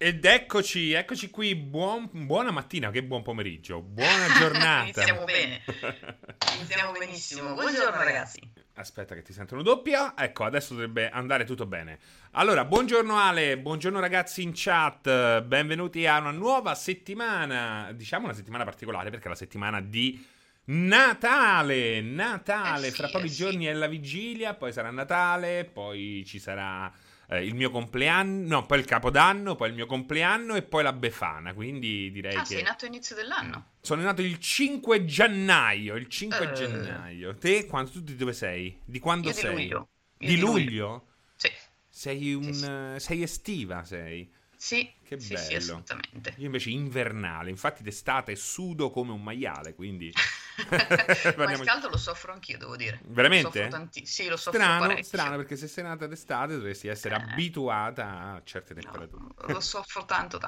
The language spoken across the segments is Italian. Ed eccoci, eccoci qui, buona mattina, che buon pomeriggio, buona giornata. Iniziamo bene, iniziamo benissimo. Buongiorno ragazzi. Aspetta che ti sento una doppia, ecco adesso dovrebbe andare tutto bene. Allora, buongiorno Ale, buongiorno ragazzi in chat, benvenuti a una nuova settimana, diciamo una settimana particolare perché è la settimana di Natale, sì, fra pochi giorni è la vigilia, poi sarà Natale, poi ci sarà... il mio compleanno, no, poi il Capodanno, poi il mio compleanno e poi la Befana, quindi direi che... sei nato all'inizio dell'anno? Sono nato il 5 gennaio, il 5 gennaio. Te, quando, tu di dove sei? Di quando sei? Luglio. Di luglio? Sì. Sei estiva, sei? Sì, che bello. Sì, assolutamente. Io invece invernale, infatti d'estate sudo come un maiale, quindi... Ma il caldo lo soffro anch'io, devo dire. Veramente? Lo soffro sì, lo soffro parecchio. Strano, perché se sei nata d'estate dovresti essere abituata a certe temperature. No, lo soffro tanto,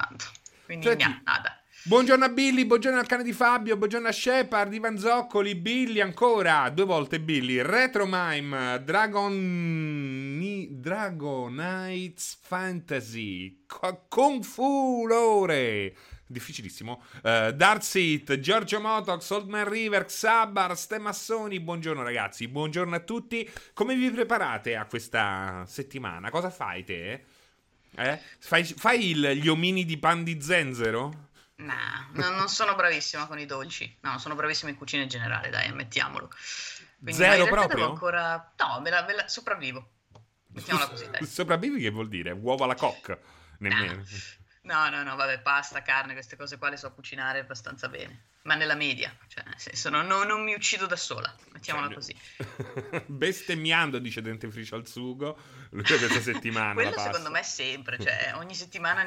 quindi nada. Buongiorno a Billy, buongiorno al cane di Fabio, buongiorno a Shepard, Ivan Zoccoli, Billy ancora, due volte Billy, Retro Mime, Dragonites Fantasy, Kung Fu Lore, difficilissimo, Darkseat, Giorgio Motox, Old Man River, Xabar, Stemassoni, buongiorno ragazzi, buongiorno a tutti, come vi preparate a questa settimana? Cosa fai te? Fai gli omini di pan di zenzero? No, non sono bravissima con i dolci. No, non sono bravissima in cucina in generale, dai, ammettiamolo. Quindi, zero proprio? Ancora... No, me la sopravvivo. Mettiamola così, dai. Sopravvivi che vuol dire? Uova alla cocca? Nemmeno. No, vabbè, pasta, carne, queste cose qua le so cucinare abbastanza bene. Ma nella media, cioè nel senso, non mi uccido da sola, mettiamola così. Bestemmiando, dice dentifricio al sugo, questa settimana. Quello secondo me è sempre, cioè ogni settimana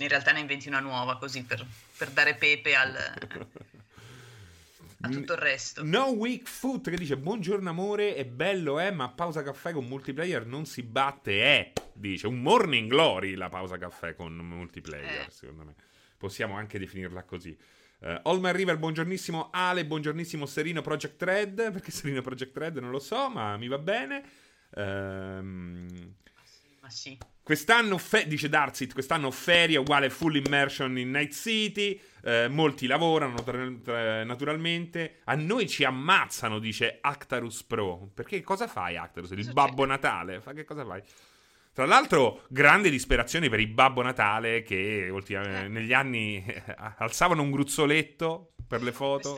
in realtà ne inventi una nuova, così per dare pepe a tutto il resto. No Weak Foot che dice buongiorno amore, è bello ma pausa caffè con multiplayer non si batte, dice un morning glory la pausa caffè con multiplayer, secondo me possiamo anche definirla così. Allman River, buongiornissimo Ale, buongiornissimo Serino Project Red, perché Serino Project Red non lo so ma mi va bene. Ma sì. Quest'anno, dice Darsit, quest'anno ferie uguale full immersion in Night City, molti lavorano naturalmente, a noi ci ammazzano, dice Actarus Pro, perché cosa fai Actarus? Il Babbo Natale, che cosa fai? Tra l'altro, grande disperazione per i Babbo Natale che negli anni alzavano un gruzzoletto per le foto.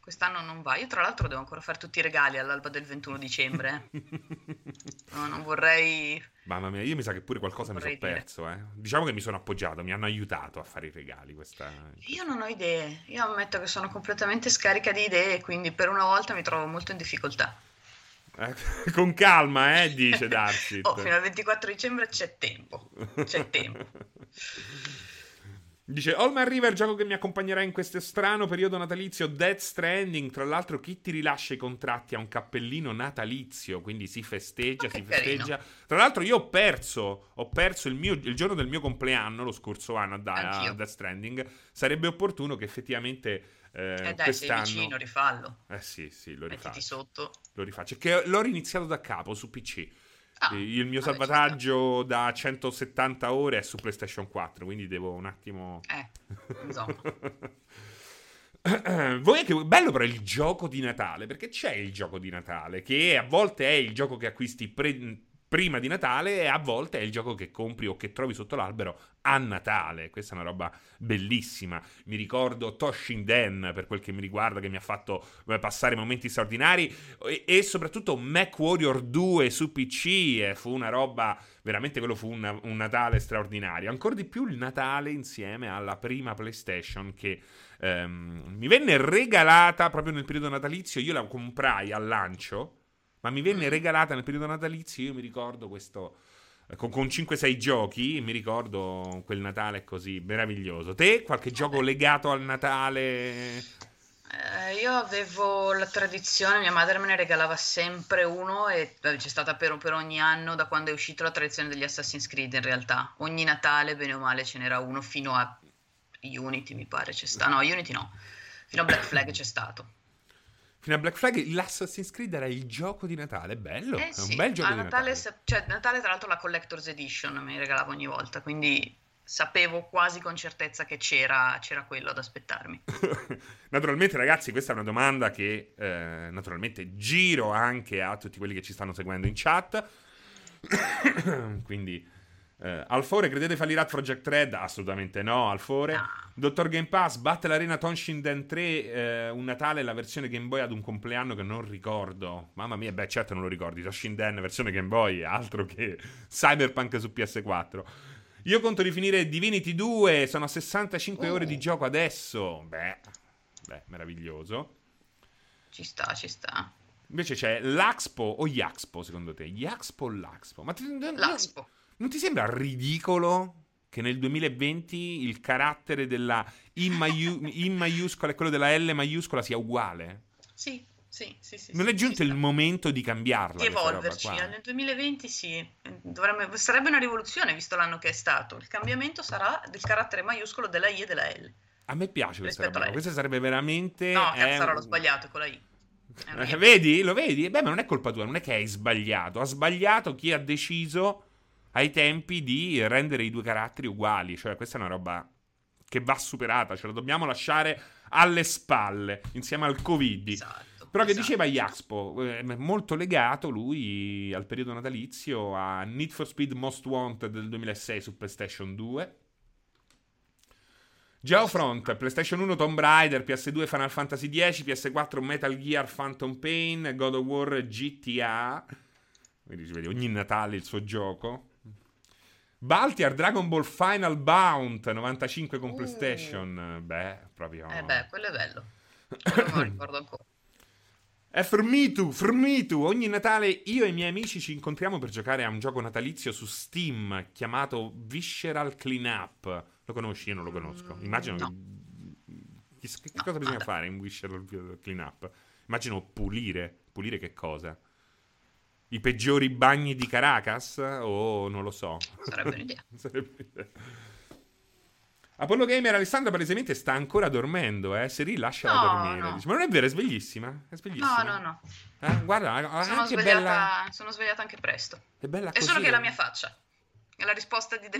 Quest'anno non va. Io tra l'altro devo ancora fare tutti i regali all'alba del 21 dicembre. No, non vorrei... Mamma mia, io mi sa che pure qualcosa mi sono perso, Diciamo che mi sono appoggiato, mi hanno aiutato a fare i regali Io non ho idee. Io ammetto che sono completamente scarica di idee, quindi per una volta mi trovo molto in difficoltà. Con calma, dice Darsit. Fino al 24 dicembre c'è tempo. Dice Allman River, gioco che mi accompagnerà in questo strano periodo natalizio, Death Stranding. Tra l'altro chi ti rilascia i contratti ha un cappellino natalizio, quindi si festeggia. Carino. Tra l'altro io ho perso il giorno del mio compleanno lo scorso anno a Death Stranding. Sarebbe opportuno che effettivamente quest'anno... sei vicino, rifallo. Sì, lo rifaccio. Mettiti sotto. Lo rifaccio, che l'ho riniziato da capo su PC. Il mio salvataggio da 170 ore è su PlayStation 4, quindi devo un attimo... insomma. Bello però il gioco di Natale, perché c'è il gioco di Natale, che a volte è il gioco che acquisti prima di Natale e a volte è il gioco che compri o che trovi sotto l'albero a Natale. Questa è una roba bellissima. Mi ricordo Toshinden, per quel che mi riguarda, che mi ha fatto passare momenti straordinari, e soprattutto MechWarrior 2 su PC, fu una roba, veramente quello fu un Natale straordinario. Ancora di più il Natale insieme alla prima PlayStation che mi venne regalata proprio nel periodo natalizio. Io la comprai al lancio, ma mi venne regalata nel periodo natalizio. Io mi ricordo questo con 5-6 giochi, mi ricordo quel Natale così meraviglioso. Te qualche gioco legato al Natale? Io avevo la tradizione, mia madre me ne regalava sempre uno e c'è stata per ogni anno da quando è uscita la tradizione degli Assassin's Creed, in realtà. Ogni Natale bene o male ce n'era uno, fino a Unity mi pare c'è stato. No, Unity no. Fino a Black Flag c'è stato. Fino a Black Flag l'Assassin's Creed era il gioco di Natale, bello, è un bel gioco di Natale. Cioè Natale tra l'altro la Collector's Edition mi regalavo ogni volta, quindi sapevo quasi con certezza che c'era quello ad aspettarmi. Naturalmente ragazzi, questa è una domanda che naturalmente giro anche a tutti quelli che ci stanno seguendo in chat. Quindi Alfore, credete fallirà Project Red? Assolutamente no, Alfore no. Dottor Game Pass batte l'arena Toshinden 3, un Natale la versione Game Boy ad un compleanno che non ricordo. Mamma mia, beh certo non lo ricordi, Toshinden versione Game Boy, altro che Cyberpunk su PS4. Io conto di finire Divinity 2, sono a 65 ore di gioco adesso. Beh, meraviglioso. Ci sta. Invece c'è l'Axpo o Yaxpo, secondo te? Yaxpo o l'Axpo? Ma l'Axpo. Non ti sembra ridicolo che nel 2020 il carattere della I maiuscola e quello della L maiuscola sia uguale? Sì. Non è giunto il momento di cambiarla? Di evolverci, nel 2020 sì, sarebbe una rivoluzione visto l'anno che è stato. Il cambiamento sarà del carattere maiuscolo della I e della L. A me piace questa roba, questa sarebbe veramente... No, sarò sbagliato con la I. Vedi? Lo vedi? Beh, ma non è colpa tua, non è che hai sbagliato. Ha sbagliato chi ha deciso ai tempi di rendere i due caratteri uguali. Cioè questa è una roba che va superata, ce la dobbiamo lasciare alle spalle insieme al Covid. Esatto. Però che diceva Yaxpo, molto legato lui al periodo natalizio a Need for Speed Most Wanted del 2006 su PlayStation 2, Geofront, PlayStation 1 Tomb Raider, PS2 Final Fantasy X, PS4 Metal Gear Phantom Pain, God of War, GTA. Vedi, ogni Natale il suo gioco. Baltiar, Dragon Ball Final Bound 95 con PlayStation. Beh, proprio... quello è bello, quello non lo ricordo ancora. È Formitu, ogni Natale io e i miei amici ci incontriamo per giocare a un gioco natalizio su Steam chiamato Visceral Cleanup. Lo conosci? Io non lo conosco. Immagino no. Che cosa bisogna fare in Visceral Cleanup? Immagino pulire che cosa? I peggiori bagni di Caracas? O non lo so. Sarebbe un'idea. Apollo Gamer, Alessandra palesemente sta ancora dormendo, eh? Siri, lasciala dormire. No. Dice, ma non è vero, è sveglissima. No. Guarda, sono svegliata anche presto. È bella così. È solo che è la mia faccia. È la risposta di default.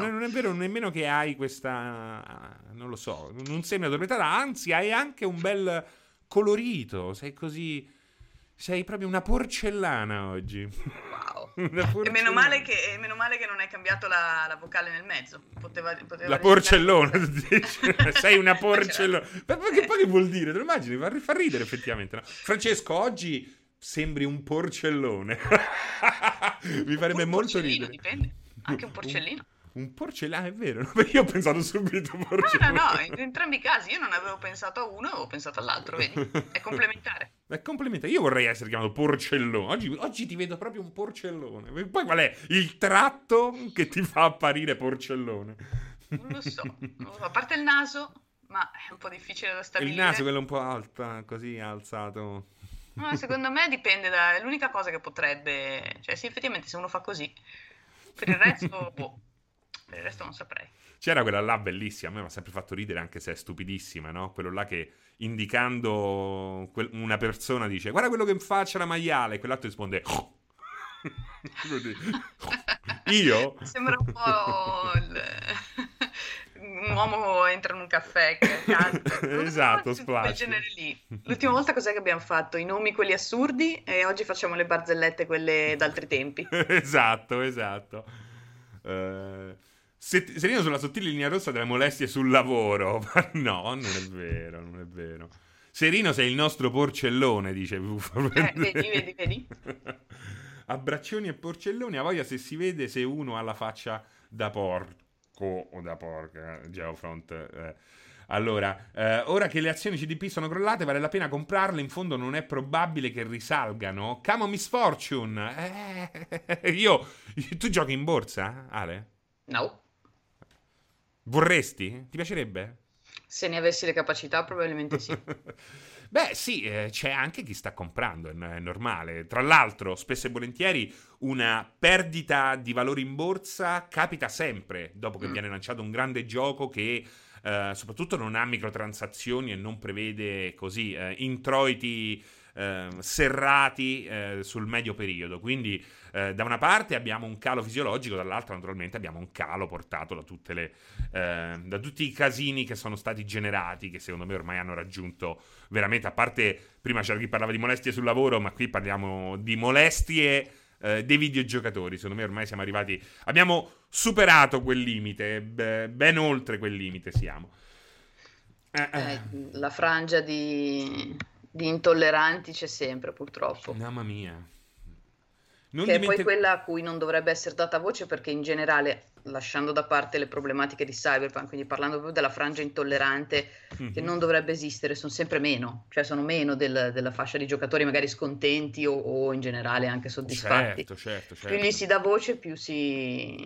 Ma non è vero nemmeno che hai questa... Non lo so, non sembra addormentata, anzi hai anche un bel colorito, sei così... Sei proprio una porcellana oggi. Wow. Porcellana. E meno male che non hai cambiato la vocale nel mezzo. Poteva la porcellona. Sei una porcellona. Ma che vuol dire? Te lo immagini? Fa ridere effettivamente, no? Francesco, oggi sembri un porcellone. Mi farebbe molto ridere. Dipende. Anche un porcellino. Un porcellano, è vero, perché io ho pensato subito porcellano. No, in entrambi i casi, io non avevo pensato a uno, avevo pensato all'altro, vedi? È complementare. Io vorrei essere chiamato porcellone, oggi ti vedo proprio un porcellone. Poi qual è il tratto che ti fa apparire porcellone? Non lo so, a parte il naso, ma è un po' difficile da stabilire. Il naso, quello un po' alta, così alzato. No, secondo me dipende da... È l'unica cosa che potrebbe... Cioè, sì, effettivamente, se uno fa così, per il resto, boh. Per il resto non saprei. C'era quella là bellissima, a me mi ha sempre fatto ridere anche se è stupidissima, no? Quello là che indicando una persona dice guarda quello che in faccia la maiale e quell'altro risponde io? Sembra un po' un uomo entra in un caffè che canta. Esatto, splash. L'ultima volta cos'è che abbiamo fatto? I nomi quelli assurdi e oggi facciamo le barzellette quelle d'altri tempi. Esatto. Serino sulla sottile linea rossa delle molestie sul lavoro. No, non è vero. Serino sei il nostro porcellone, dice Buffo. Vedi. Abbraccioni e porcelloni, a voglia se si vede se uno ha la faccia da porco o da porca, Geofront. Allora, ora che le azioni CDP sono crollate, vale la pena comprarle. In fondo non è probabile che risalgano. Come on, Miss Fortune. Tu giochi in borsa, Ale? No. Vorresti? Ti piacerebbe? Se ne avessi le capacità, probabilmente sì. Beh, sì, c'è anche chi sta comprando, è normale. Tra l'altro, spesso e volentieri, una perdita di valore in borsa capita sempre dopo che viene lanciato un grande gioco che soprattutto non ha microtransazioni e non prevede così introiti serrati sul medio periodo. Quindi da una parte abbiamo un calo fisiologico, dall'altra naturalmente abbiamo un calo portato da tutte le da tutti i casini che sono stati generati, che secondo me ormai hanno raggiunto veramente, a parte prima c'era chi parlava di molestie sul lavoro, ma qui parliamo di molestie dei videogiocatori. Secondo me ormai siamo arrivati, abbiamo superato quel limite, ben oltre quel limite siamo. La frangia di intolleranti c'è sempre, purtroppo. Mamma mia. Non che è poi quella a cui non dovrebbe essere data voce, perché in generale, lasciando da parte le problematiche di Cyberpunk, quindi parlando proprio della frangia intollerante, mm-hmm, che non dovrebbe esistere, sono sempre meno, cioè sono meno della fascia di giocatori magari scontenti o in generale anche soddisfatti. Certo. Più gli si dà voce, più si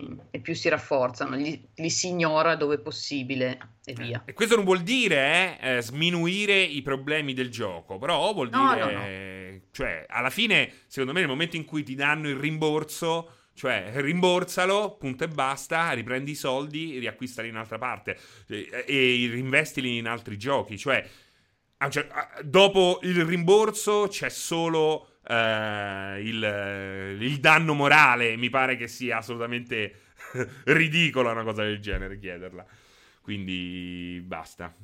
rafforzano, li si ignora dove è possibile e via. E questo non vuol dire sminuire i problemi del gioco, però vuol dire no. Cioè alla fine, secondo me, nel momento in cui ti danno il rimborso, cioè rimborsalo, punto e basta, riprendi i soldi, riacquistali in un'altra parte e reinvestili in altri giochi. Cioè, dopo il rimborso c'è solo il danno morale. Mi pare che sia assolutamente ridicola una cosa del genere chiederla. Quindi basta.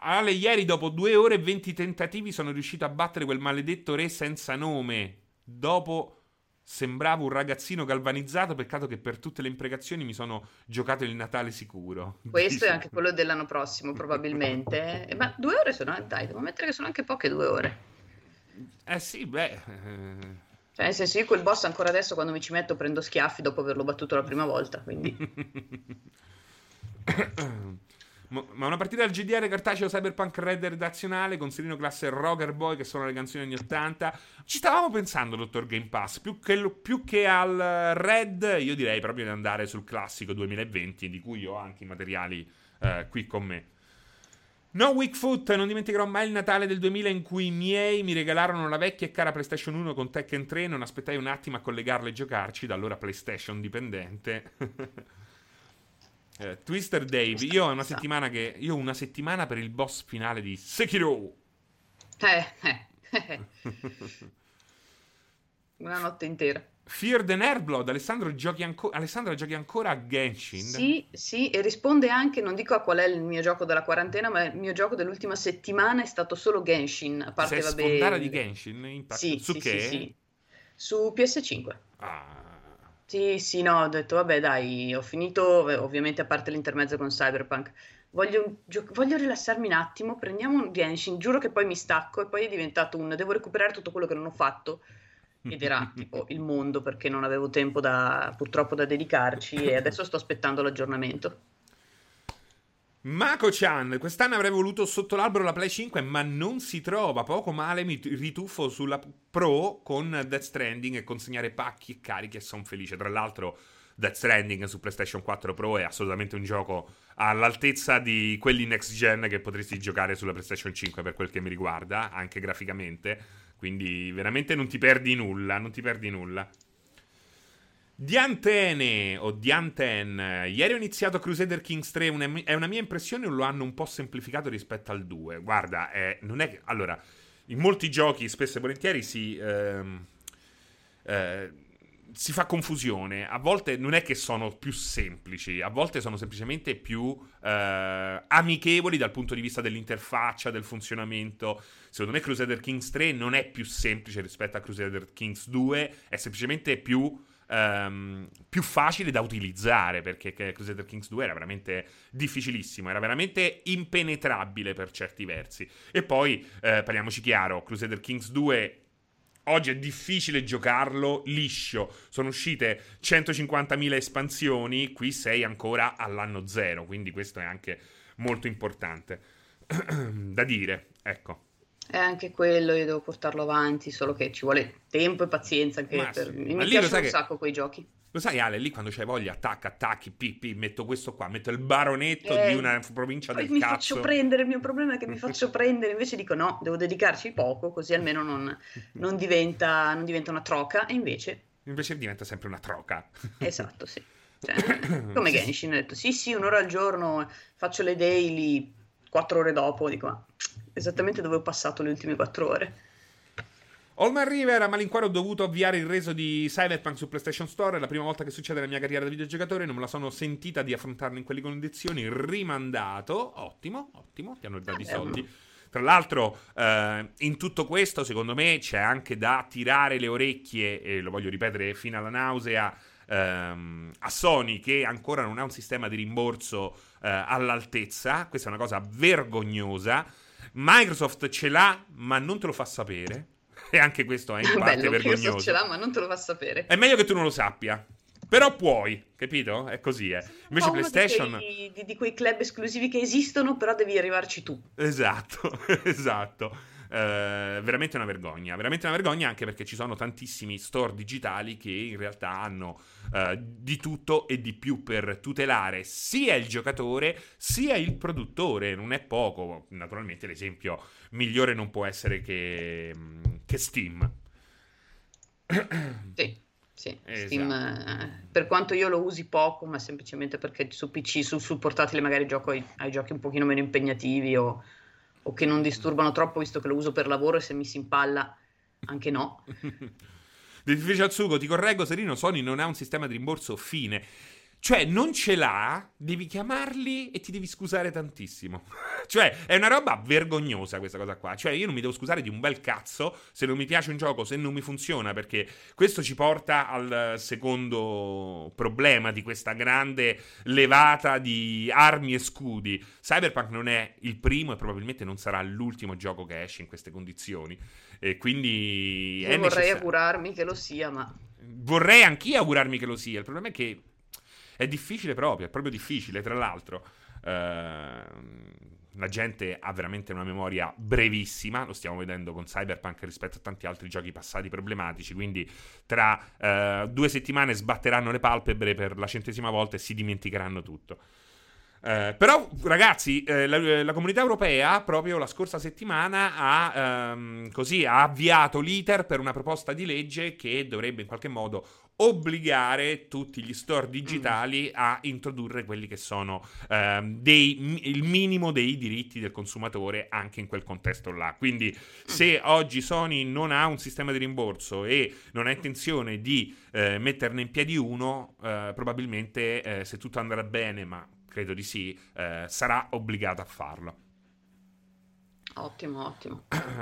Ale, ieri dopo 2 ore e 20 tentativi sono riuscito a battere quel maledetto re senza nome. Dopo sembravo un ragazzino galvanizzato, peccato che per tutte le imprecazioni mi sono giocato il Natale sicuro. Questo è anche quello dell'anno prossimo, probabilmente. Ma 2 ore sono, dai, devo ammettere che sono anche poche 2 ore. Sì, beh. Cioè, nel senso, io quel boss ancora adesso quando mi ci metto prendo schiaffi dopo averlo battuto la prima volta, quindi. Ma una partita al GDR cartaceo Cyberpunk Red redazionale con Serino Classe e Roger Boy che sono le canzoni anni 80. Ci stavamo pensando, dottor Game Pass, più che al Red io direi proprio di andare sul classico 2020, di cui ho anche i materiali qui con me. No Wickfoot, non dimenticherò mai il Natale del 2000 in cui i miei mi regalarono la vecchia e cara PlayStation 1 con Tekken 3. Non aspettai un attimo a collegarla e giocarci, da allora PlayStation dipendente. Twister Dave, io ho una settimana per il boss finale di Sekiro. Una notte intera. Fear the Nerdblood, Alessandra giochi ancora a Genshin? Sì, e risponde anche, non dico a qual è il mio gioco della quarantena, ma il mio gioco dell'ultima settimana è stato solo Genshin, a parte sfondare di Genshin, in Sì. Su PS5. Sì, no, ho detto, vabbè, dai, ho finito, ovviamente a parte l'intermezzo con Cyberpunk. Voglio rilassarmi un attimo, prendiamo un Genshin, giuro che poi mi stacco e poi è diventato devo recuperare tutto quello che non ho fatto, ed era tipo il mondo, perché non avevo tempo purtroppo da dedicarci, e adesso sto aspettando l'aggiornamento. Mako-chan, quest'anno avrei voluto sotto l'albero la Play 5, ma non si trova. Poco male, mi rituffo sulla Pro con Death Stranding e consegnare pacchi e cariche e son felice. Tra l'altro Death Stranding su PlayStation 4 Pro è assolutamente un gioco all'altezza di quelli next gen che potresti giocare sulla PlayStation 5 per quel che mi riguarda, anche graficamente. Quindi veramente non ti perdi nulla. Dianten, ieri ho iniziato Crusader Kings 3, è una mia impressione o lo hanno un po' semplificato rispetto al 2? Guarda, non è che, allora, in molti giochi spesso e volentieri si fa confusione, a volte non è che sono più semplici, a volte sono semplicemente più amichevoli dal punto di vista dell'interfaccia, del funzionamento. Secondo me Crusader Kings 3 non è più semplice rispetto a Crusader Kings 2, è semplicemente più facile da utilizzare, perché Crusader Kings 2 era veramente difficilissimo, era veramente impenetrabile per certi versi. E poi parliamoci chiaro, Crusader Kings 2 oggi è difficile giocarlo liscio, sono uscite 150.000 espansioni, qui sei ancora all'anno zero, quindi questo è anche molto importante da dire, ecco. È anche quello, io devo portarlo avanti, solo che ci vuole tempo e pazienza anche mi piacciono un sacco quei giochi. Lo sai Ale, lì quando c'hai voglia attacchi, metto questo qua, metto il baronetto di una provincia del cazzo. Faccio prendere, il mio problema è che mi faccio prendere, invece dico no, devo dedicarci poco, così almeno non diventa una troca, e invece diventa sempre una troca. Esatto, sì. Cioè, come Genshin, ho detto sì, un'ora al giorno, faccio le daily, 4 ore dopo, dico ma esattamente dove ho passato le ultime 4 ore. Holman River, a malincuore ho dovuto avviare il reso di Cyberpunk su PlayStation Store. È la prima volta che succede nella mia carriera da videogiocatore, non me la sono sentita di affrontarlo in quelle condizioni. Rimandato, ottimo, ti hanno dato i soldi. Tra l'altro, in tutto questo, secondo me, c'è anche da tirare le orecchie, e lo voglio ripetere fino alla nausea, a Sony, che ancora non ha un sistema di rimborso all'altezza. Questa è una cosa vergognosa. Microsoft ce l'ha, ma non te lo fa sapere. E anche questo è in parte vergognoso. Microsoft ce l'ha, ma non te lo fa sapere. È meglio che tu non lo sappia. Però puoi, capito? È così, eh. Invece PlayStation... Di quei club esclusivi che esistono, però devi arrivarci tu. Esatto. Veramente una vergogna. Veramente una vergogna, anche perché ci sono tantissimi store digitali che in realtà hanno di tutto e di più per tutelare sia il giocatore sia il produttore. Non è poco. Naturalmente l'esempio migliore non può essere che Steam. Sì. Sì, esatto. Steam, per quanto io lo usi poco, ma semplicemente perché su PC, sul portatile magari gioco ai giochi un pochino meno impegnativi o che non disturbano troppo, visto che lo uso per lavoro e se mi si impalla anche no. Difficile al sugo, ti correggo Serino, Sony non ha un sistema di rimborso fine. Cioè non ce l'ha, devi chiamarli e ti devi scusare tantissimo. Cioè è una roba vergognosa questa cosa qua. Cioè io non mi devo scusare di un bel cazzo se non mi piace un gioco, se non mi funziona, perché questo ci porta al secondo problema di questa grande levata di armi e scudi. Cyberpunk non è il primo e probabilmente non sarà l'ultimo gioco che esce in queste condizioni, e quindi io vorrei augurarmi che lo sia, ma vorrei anch'io augurarmi che lo sia. Il problema è che è difficile proprio, è proprio difficile. Tra l'altro, la gente ha veramente una memoria brevissima, lo stiamo vedendo con Cyberpunk rispetto a tanti altri giochi passati problematici, quindi tra 2 settimane sbatteranno le palpebre per la 100ª volta e si dimenticheranno tutto. Però ragazzi, la comunità europea proprio la scorsa settimana ha avviato l'iter per una proposta di legge che dovrebbe in qualche modo obbligare tutti gli store digitali a introdurre quelli che sono il minimo dei diritti del consumatore anche in quel contesto là. Quindi se oggi Sony non ha un sistema di rimborso e non ha intenzione di metterne in piedi uno, probabilmente se tutto andrà bene, ma credo di sì, sarà obbligata a farlo. Ottimo.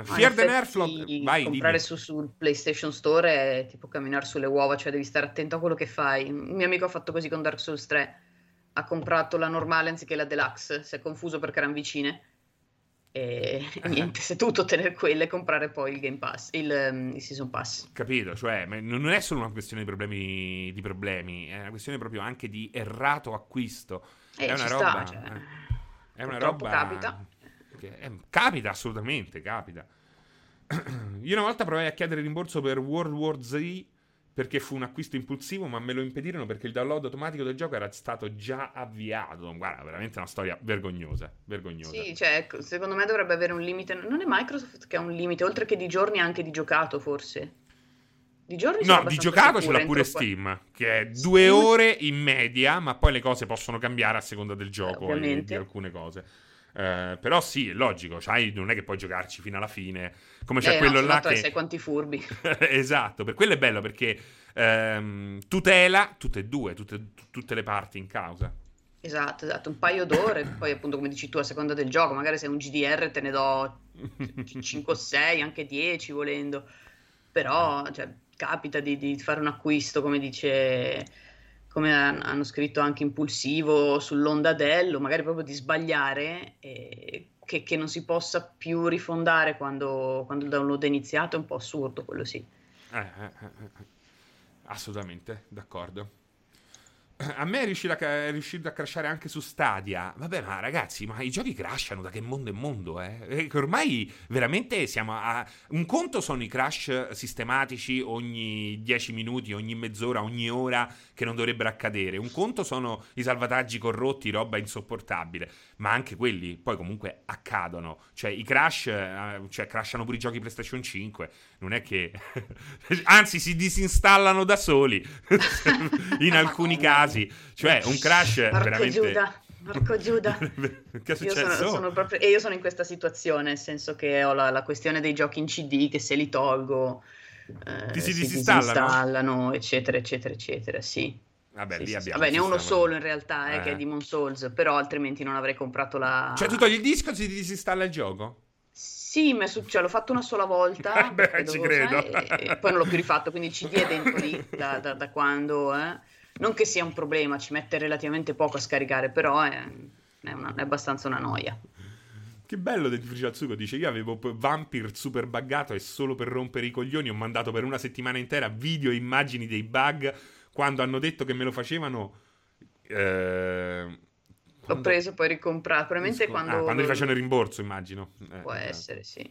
Fear the Nerflock, vai. Comprare sul PlayStation Store è tipo camminare sulle uova, cioè devi stare attento a quello che fai. Un mio amico ha fatto così con Dark Souls 3, ha comprato la normale anziché la deluxe, si è confuso perché erano vicine e niente, si è dovuto tenere quella e comprare poi il Game Pass, il Season Pass. Capito, cioè non è solo una questione di problemi, è una questione proprio anche di errato acquisto. È una roba, cioè, è una roba capita assolutamente, capita. Io una volta provai a chiedere rimborso per World War Z perché fu un acquisto impulsivo, ma me lo impedirono perché il download automatico del gioco era stato già avviato. Guarda, veramente una storia vergognosa. Sì, cioè, secondo me dovrebbe avere un limite. Non è Microsoft che ha un limite, oltre che di giorni anche di giocato, forse. Di giocato ce l'ha pure Steam, che è 2 ore in media, ma poi le cose possono cambiare a seconda del gioco e di alcune cose. Però sì, è logico, cioè, non è che puoi giocarci fino alla fine, come c'è quello là che... sai quanti furbi. Esatto, per quello è bello, perché tutela tutte le parti in causa. Esatto, un paio d'ore, poi appunto come dici tu, a seconda del gioco, magari se è un GDR te ne do 5 o 6, anche 10 volendo, però cioè capita di fare un acquisto, come hanno scritto anche impulsivo sull'onda dello, magari proprio di sbagliare, che non si possa più rifondare quando il download è iniziato, è un po' assurdo, quello sì. Assolutamente, d'accordo. A me è riuscito a crashare anche su Stadia. Vabbè, ma ragazzi, ma i giochi crashano da che mondo è mondo, eh? Ormai veramente siamo a... Un conto sono i crash sistematici ogni 10 minuti, ogni mezz'ora, ogni ora, che non dovrebbero accadere. Un conto sono i salvataggi corrotti, roba insopportabile. Ma anche quelli poi comunque accadono. Cioè i crash, cioè crashano pure i giochi PlayStation 5. Non è che... Anzi, si disinstallano da soli. In alcuni casi. casi, cioè un crash Marco veramente... Marco Giuda. Che è successo? Io sono proprio... E io sono in questa situazione, nel senso che ho la questione dei giochi in CD, che se li tolgo si disinstallano, eccetera, sì. Vabbè, lì abbiamo. Vabbè, ne ho uno solo in realtà, che è Demon Souls, però altrimenti non avrei comprato la... Cioè tu togli il disco e si disinstalla il gioco? Sì, ma l'ho fatto una sola volta. Beh, ci credo. E poi non l'ho più rifatto, quindi il CD è dentro lì da quando... Non che sia un problema, ci mette relativamente poco a scaricare, però è abbastanza una noia. Che bello del Frigiatsugo, dice: io avevo Vampir super buggato e solo per rompere i coglioni ho mandato per una settimana intera video e immagini dei bug. Quando hanno detto che me lo facevano... Ho preso, poi ricomprato. Probabilmente quando li facevano il rimborso, immagino. Può essere, sì.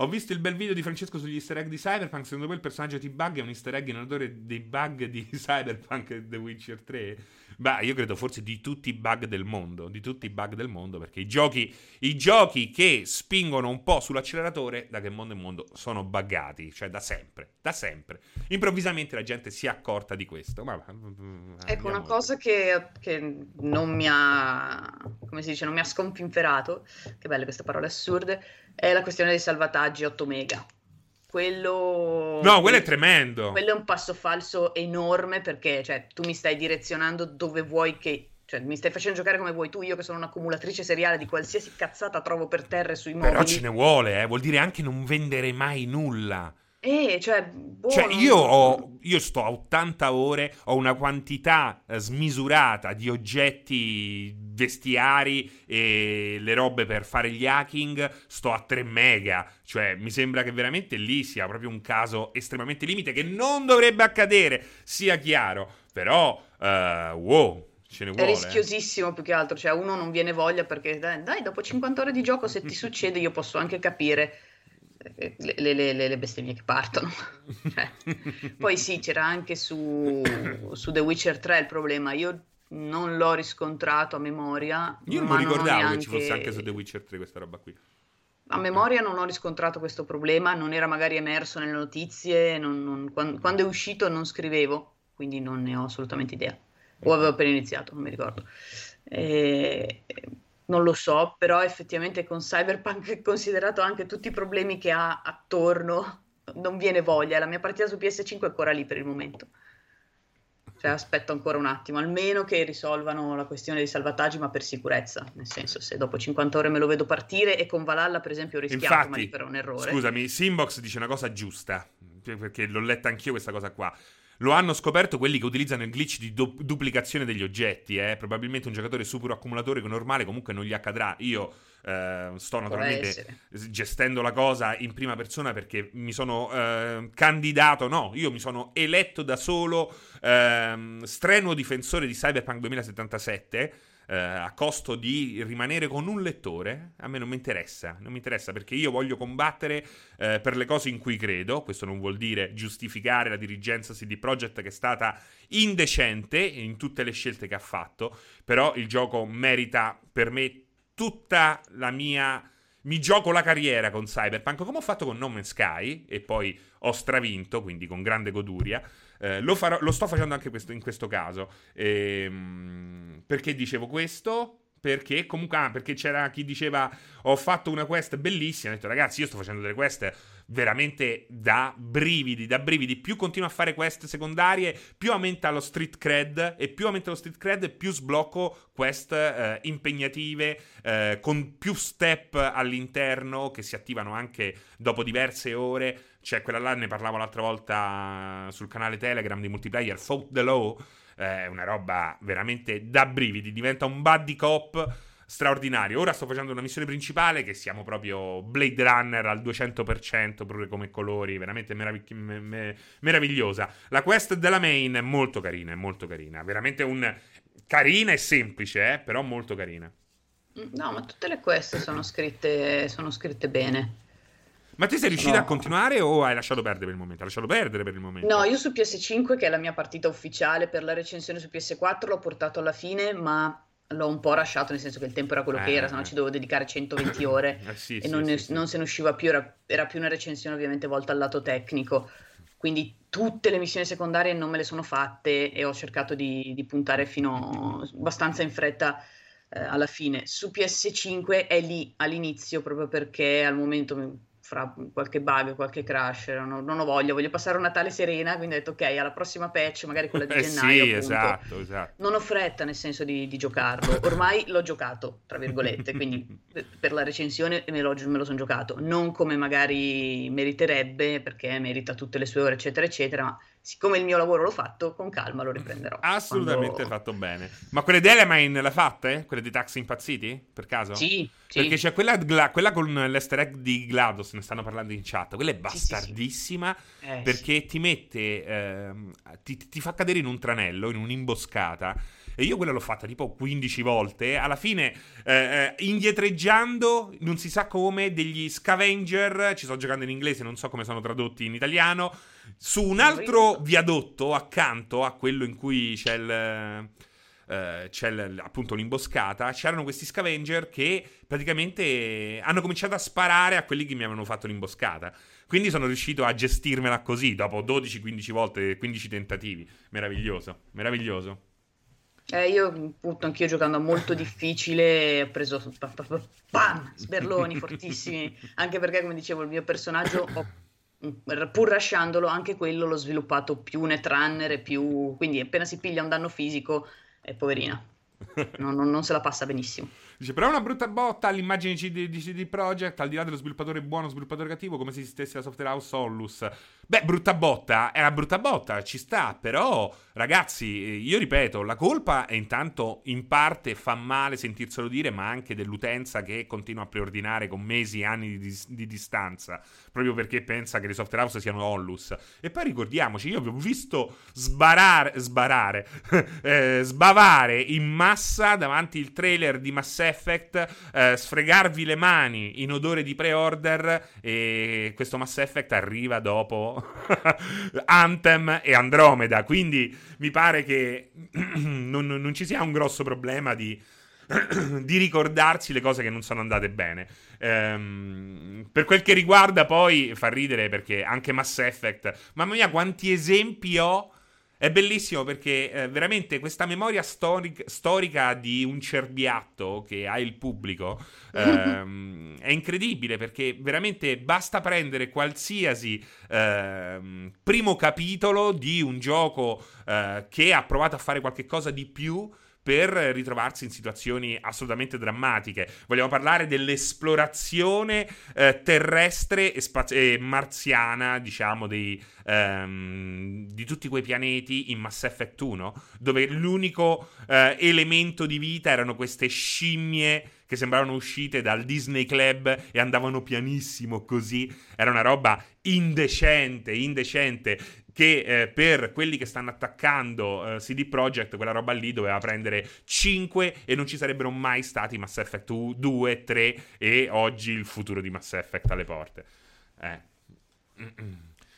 Ho visto il bel video di Francesco sugli easter egg di Cyberpunk. Secondo voi il personaggio di Bug è un easter egg in odore dei bug di Cyberpunk e The Witcher 3? Beh, io credo forse di tutti i bug del mondo. Di tutti i bug del mondo, perché i giochi che spingono un po' sull'acceleratore, da che mondo è mondo, sono buggati. Cioè, da sempre. Improvvisamente la gente si è accorta di questo. Ma ecco, una cosa che non mi ha, come si dice, non mi ha sconfinferato. Che belle queste parole assurde. È la questione dei salvataggi 8 mega. Quello è tremendo. Quello è un passo falso enorme, perché cioè tu mi stai direzionando dove vuoi che... Cioè mi stai facendo giocare come vuoi tu, io che sono un'accumulatrice seriale di qualsiasi cazzata trovo per terra e sui mobili. Però ce ne vuole, vuol dire anche non vendere mai nulla. Io sto a 80 ore, ho una quantità smisurata di oggetti vestiari e le robe per fare gli hacking, sto a 3 mega, cioè mi sembra che veramente lì sia proprio un caso estremamente limite che non dovrebbe accadere, sia chiaro, però ce ne vuole. È rischiosissimo più che altro, cioè uno non viene voglia perché dai dopo 50 ore di gioco se ti succede io posso anche capire le bestemmie che partono. Poi sì, c'era anche su The Witcher 3 il problema, io non l'ho riscontrato a memoria. Io non mi ricordavo che ci fosse anche su The Witcher 3 questa roba qui. A memoria non ho riscontrato questo problema, non era magari emerso nelle notizie, quando è uscito non scrivevo, quindi non ne ho assolutamente idea, o avevo appena iniziato, non mi ricordo. Non lo so, però effettivamente con Cyberpunk, considerato anche tutti i problemi che ha attorno, non viene voglia. La mia partita su PS5 è ancora lì per il momento. Cioè aspetto ancora un attimo, almeno che risolvano la questione dei salvataggi, ma per sicurezza. Nel senso, se dopo 50 ore me lo vedo partire, e con Valhalla per esempio ho rischiato, infatti, ma lì per un errore. Scusami, Simbox dice una cosa giusta, perché l'ho letta anch'io questa cosa qua. Lo hanno scoperto quelli che utilizzano il glitch di duplicazione degli oggetti, Probabilmente un giocatore super accumulatore che normale comunque non gli accadrà. Io sto naturalmente gestendo la cosa in prima persona perché mi sono io mi sono eletto da solo strenuo difensore di Cyberpunk 2077. A costo di rimanere con un lettore, a me non mi interessa perché io voglio combattere per le cose in cui credo. Questo non vuol dire giustificare la dirigenza CD Projekt, che è stata indecente in tutte le scelte che ha fatto, però il gioco merita per me tutta la mia... Mi gioco la carriera con Cyberpunk, come ho fatto con No Man's Sky, e poi ho stravinto, quindi con grande goduria. Lo sto facendo anche in questo caso. Perché dicevo questo? Perché comunque perché c'era chi diceva ho fatto una quest bellissima. Ho detto ragazzi, io sto facendo delle quest veramente da brividi. Più continuo a fare quest secondarie, più aumenta lo street cred, e più aumenta lo street cred più sblocco quest impegnative con più step all'interno, che si attivano anche dopo diverse ore. Cioè quella là, ne parlavo l'altra volta sul canale Telegram di Multiplayer, Fought the Law. È una roba veramente da brividi, diventa un buddy cop straordinario. Ora sto facendo una missione principale che siamo proprio Blade Runner al 200%, pure come colori, veramente meravigliosa. La quest della main è molto carina, veramente carina e semplice, però molto carina. No, ma tutte le quest sono scritte bene. Ma te sei riuscita a continuare o hai lasciato perdere per il momento? No, io su PS5, che è la mia partita ufficiale per la recensione su PS4, l'ho portato alla fine, ma l'ho un po' lasciato, nel senso che il tempo era quello che era, sennò ci dovevo dedicare 120 ore. Non se ne usciva più, era più una recensione ovviamente volta al lato tecnico. quindi tutte le missioni secondarie non me le sono fatte e ho cercato di puntare fino abbastanza in fretta alla fine. Su PS5 è lì all'inizio proprio perché al momento fra qualche bug, qualche crash, non ho voglia, voglio passare un Natale serena, quindi ho detto ok, alla prossima patch, magari quella di gennaio, sì, esatto. Non ho fretta nel senso di giocarlo, ormai l'ho giocato, tra virgolette, quindi per la recensione me lo sono giocato, non come magari meriterebbe, perché merita tutte le sue ore, eccetera, eccetera, ma siccome il mio lavoro l'ho fatto, con calma lo riprenderò. Assolutamente fatto bene. Ma quelle di Elemine l'ha fatta? Quelle di Taxi Impazziti, per caso? Sì. Perché c'è quella con l'easter egg di GLaDOS, ne stanno parlando in chat. Quella è bastardissima, sì. Perché ti mette... ti fa cadere in un tranello, in un'imboscata. E io quella l'ho fatta tipo 15 volte. Alla fine, indietreggiando, non si sa come, degli scavenger, ci sto giocando in inglese, non so come sono tradotti in italiano, su un altro viadotto accanto a quello in cui c'è appunto l'imboscata, c'erano questi scavenger che praticamente hanno cominciato a sparare a quelli che mi avevano fatto l'imboscata. Quindi sono riuscito a gestirmela così, dopo 12-15 volte, 15 tentativi. Meraviglioso, meraviglioso. Io appunto anch'io giocando a molto difficile ho preso sberloni fortissimi, anche perché come dicevo il mio personaggio pur lasciandolo anche quello l'ho sviluppato più netrunner e più, quindi appena si piglia un danno fisico è poverina, non se la passa benissimo. Dice, però è una brutta botta all'immagine di CD Projekt, al di là dello sviluppatore buono, sviluppatore cattivo, come se esistesse la software house Ollus. Beh, brutta botta, è una brutta botta, ci sta, però, ragazzi, io ripeto, la colpa è intanto, in parte, fa male sentirselo dire, ma anche dell'utenza che continua a preordinare con mesi e anni di distanza, proprio perché pensa che le software house siano Ollus. E poi ricordiamoci, io vi ho visto sbavare in massa davanti il trailer di Mass Effect, sfregarvi le mani in odore di pre-order, e questo Mass Effect arriva dopo Anthem e Andromeda, quindi mi pare che non ci sia un grosso problema di ricordarsi le cose che non sono andate bene. Per quel che riguarda poi fa ridere perché anche Mass Effect, mamma mia quanti esempi ho. È bellissimo perché veramente questa memoria storica di un cerbiatto che ha il pubblico è incredibile, perché veramente basta prendere qualsiasi primo capitolo di un gioco che ha provato a fare qualche cosa di più per ritrovarsi in situazioni assolutamente drammatiche. Vogliamo parlare dell'esplorazione terrestre e marziana, diciamo, di tutti quei pianeti in Mass Effect 1, dove l'unico elemento di vita erano queste scimmie che sembravano uscite dal Disney Club e andavano pianissimo così. Era una roba indecente, che per quelli che stanno attaccando CD Projekt, quella roba lì doveva prendere 5 e non ci sarebbero mai stati Mass Effect 2, 3 e oggi il futuro di Mass Effect alle porte.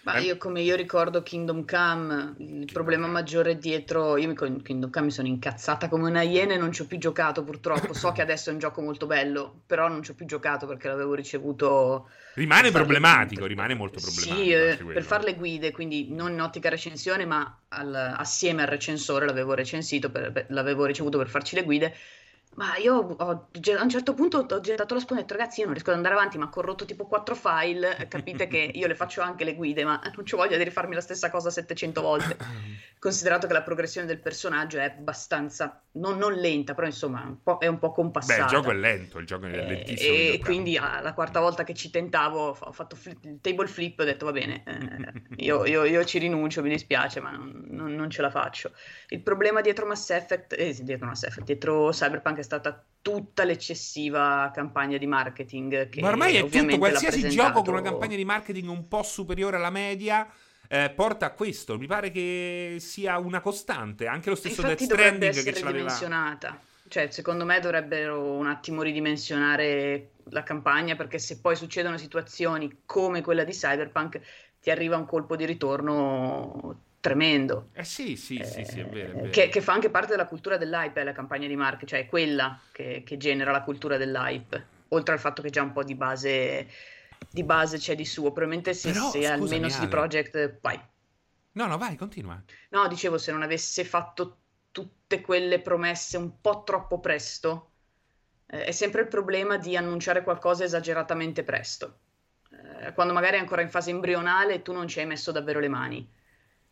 Ma io ricordo Kingdom Come, il problema maggiore dietro, io con Kingdom Come mi sono incazzata come una iena e non ci ho più giocato purtroppo, so che adesso è un gioco molto bello, però non ci ho più giocato perché l'avevo ricevuto... Rimane molto problematico. Sì, per fare le guide, quindi non in ottica recensione, ma assieme al recensore l'avevo recensito, l'avevo ricevuto per farci le guide. Ma io a un certo punto ho gettato la spugna e ho detto ragazzi io non riesco ad andare avanti, ma ho corrotto tipo 4 file, capite che io le faccio anche le guide, ma non c'ho voglia di rifarmi la stessa cosa 700 volte, considerato che la progressione del personaggio è abbastanza, non lenta, però insomma è un po' compassata. Beh, il gioco è lento, il gioco è lentissimo. E quindi la quarta volta che ci tentavo ho fatto il table flip e ho detto va bene, io ci rinuncio, mi dispiace, ma non ce la faccio. Il problema dietro Mass Effect, dietro Cyberpunk è stata tutta l'eccessiva campagna di marketing che... Ma ormai è tutto, qualsiasi gioco con una campagna di marketing un po' superiore alla media porta a questo, mi pare che sia una costante, anche lo stesso Death Stranding che ce l'aveva. Cioè secondo me dovrebbero un attimo ridimensionare la campagna, perché se poi succedono situazioni come quella di Cyberpunk ti arriva un colpo di ritorno tremendo. Sì, è vero. Che fa anche parte della cultura dell'hype, è la campagna di marketing, cioè è quella che genera la cultura dell'hype, oltre al fatto che già un po' di base c'è di suo, probabilmente se almeno CD Projekt, vai. No, vai, continua. No, dicevo, se non avesse fatto tutte quelle promesse un po' troppo presto, è sempre il problema di annunciare qualcosa esageratamente presto, quando magari è ancora in fase embrionale e tu non ci hai messo davvero le mani.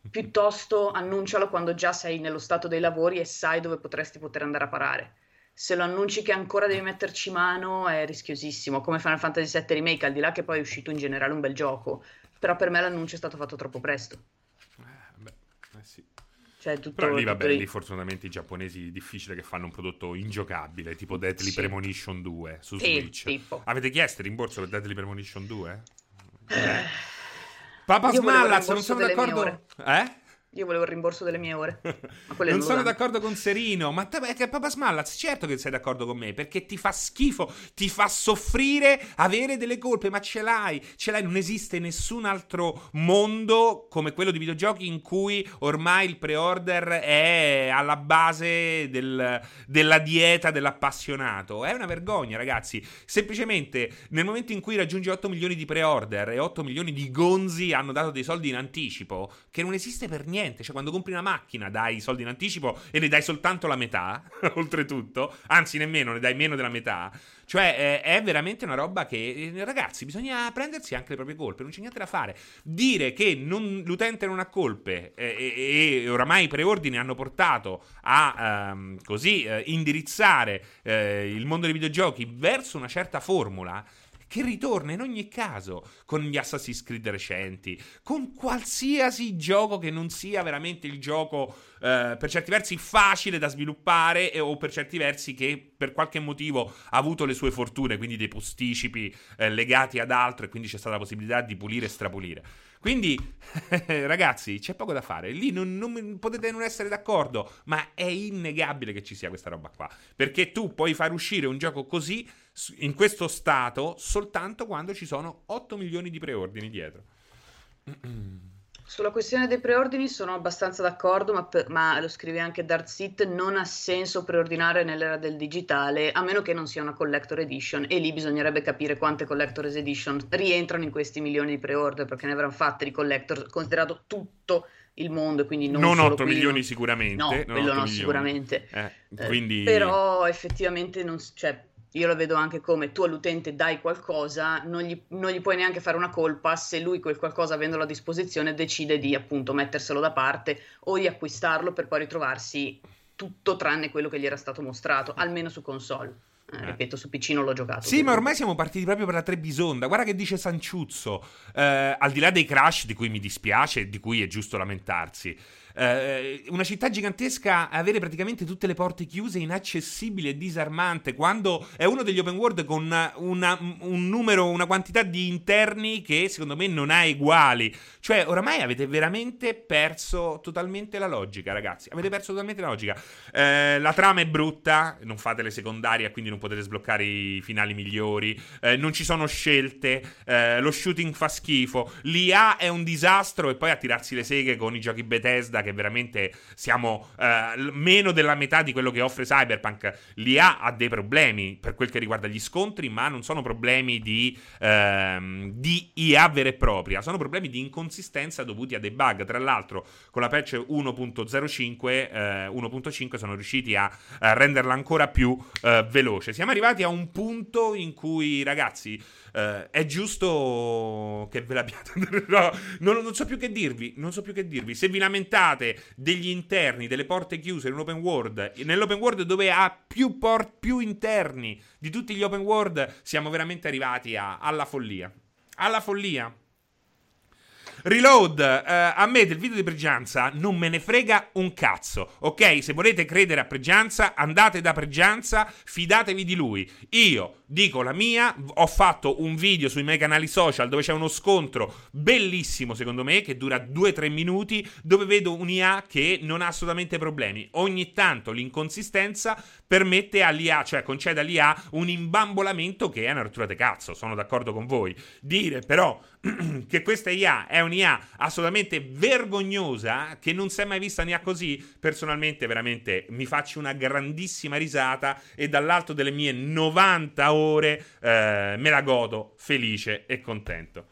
Piuttosto annuncialo quando già sei nello stato dei lavori e sai dove potresti poter andare a parare. Se lo annunci che ancora devi metterci mano è rischiosissimo, come Final Fantasy VII Remake, al di là che poi è uscito in generale un bel gioco, però per me l'annuncio è stato fatto troppo presto. Sì. Cioè, tutto, però lì vabbè, lì fortunatamente i giapponesi è difficile che fanno un prodotto ingiocabile, tipo Deadly Premonition 2 su Switch. Tipo. Avete chiesto il rimborso per Deadly Premonition 2? Papa Smalla, se non sono d'accordo... Io volevo il rimborso delle mie ore. Non sono d'accordo con Serino. Ma che Papa Smallaz, certo che sei d'accordo con me, perché ti fa schifo, ti fa soffrire avere delle colpe. Ma ce l'hai, non esiste nessun altro mondo come quello di videogiochi in cui ormai il pre-order è alla base della dieta dell'appassionato. È una vergogna, ragazzi. Semplicemente nel momento in cui raggiungi 8 milioni di pre-order e 8 milioni di gonzi hanno dato dei soldi in anticipo, che non esiste per niente. Cioè, quando compri una macchina dai i soldi in anticipo e ne dai soltanto la metà, oltretutto, anzi nemmeno, ne dai meno della metà. Cioè è veramente una roba che, ragazzi, bisogna prendersi anche le proprie colpe, non c'è niente da fare. Dire che l'utente non ha colpe e oramai i preordini hanno portato a indirizzare il mondo dei videogiochi verso una certa formula che ritorna in ogni caso con gli Assassin's Creed recenti, con qualsiasi gioco che non sia veramente il gioco per certi versi facile da sviluppare o per certi versi che per qualche motivo ha avuto le sue fortune, quindi dei posticipi legati ad altro, e quindi c'è stata la possibilità di pulire e strapulire. Quindi ragazzi, c'è poco da fare, lì non potete non essere d'accordo, ma è innegabile che ci sia questa roba qua, perché tu puoi far uscire un gioco così in questo stato soltanto quando ci sono 8 milioni di preordini dietro. Sulla questione dei preordini sono abbastanza d'accordo, ma lo scrive anche Darkseid, non ha senso preordinare nell'era del digitale a meno che non sia una collector edition, e lì bisognerebbe capire quante collector's edition rientrano in questi milioni di pre-order, perché ne avranno fatte di collector, considerato tutto il mondo, quindi non solo 8 qui, milioni sicuramente, no, quello no, sicuramente, quindi... però effettivamente non, cioè, io lo vedo anche come tu all'utente dai qualcosa, non gli puoi neanche fare una colpa se lui quel qualcosa, avendolo a disposizione, decide di appunto metterselo da parte o di acquistarlo per poi ritrovarsi tutto tranne quello che gli era stato mostrato, almeno su console. Ripeto, su PC non l'ho giocato. Sì, quindi. Ma ormai siamo partiti proprio per la Trebisonda. Guarda che dice Sanciuzzo, al di là dei crash di cui mi dispiace e di cui è giusto lamentarsi, una città gigantesca, avere praticamente tutte le porte chiuse, inaccessibile e disarmante, quando è uno degli open world con un numero, una quantità di interni che secondo me non ha uguali. Cioè oramai avete veramente perso totalmente la logica, ragazzi. Avete perso totalmente la logica. La trama è brutta, non fate le secondarie, quindi non potete sbloccare i finali migliori, non ci sono scelte, lo shooting fa schifo, l'IA è un disastro, e poi a tirarsi le seghe con i giochi Bethesda, che veramente siamo meno della metà di quello che offre Cyberpunk. L'IA ha dei problemi per quel che riguarda gli scontri, ma non sono problemi di IA vera e propria, sono problemi di inconsistenza dovuti a dei bug. Tra l'altro con la patch 1.5 sono riusciti a renderla ancora più veloce. Siamo arrivati a un punto in cui, ragazzi, è giusto che ve l'abbiate no, non so più che dirvi, se vi lamentate degli interni, delle porte chiuse in un open world, nell'open world dove ha più interni di tutti gli open world, siamo veramente arrivati alla follia. Reload, a me del video di Pregianza non me ne frega un cazzo, ok? Se volete credere a Pregianza, andate da Pregianza, fidatevi di lui. Io dico la mia, ho fatto un video sui miei canali social dove c'è uno scontro bellissimo, secondo me, che dura 2-3 minuti, dove vedo un'IA che non ha assolutamente problemi. Ogni tanto l'inconsistenza permette all'IA, cioè concede all'IA un imbambolamento che è una rottura de cazzo, sono d'accordo con voi. Dire però che questa IA è un'IA assolutamente vergognosa, che non si è mai vista un'IA così, personalmente veramente mi faccio una grandissima risata, e dall'alto delle mie 90 ore me la godo felice e contento.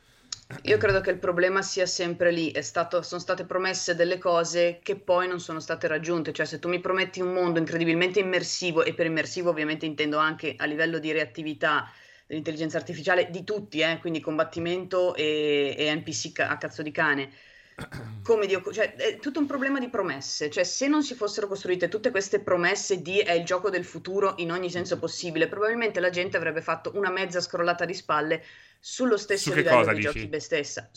Io credo che il problema sia sempre lì, sono state promesse delle cose che poi non sono state raggiunte, cioè se tu mi prometti un mondo incredibilmente immersivo, e per immersivo ovviamente intendo anche a livello di reattività dell'intelligenza artificiale di tutti, quindi combattimento e NPC a cazzo di cane, come Dio, cioè, è tutto un problema di promesse, cioè se non si fossero costruite tutte queste promesse di è il gioco del futuro in ogni senso possibile, probabilmente la gente avrebbe fatto una mezza scrollata di spalle sullo stesso livello di giochi bestessa,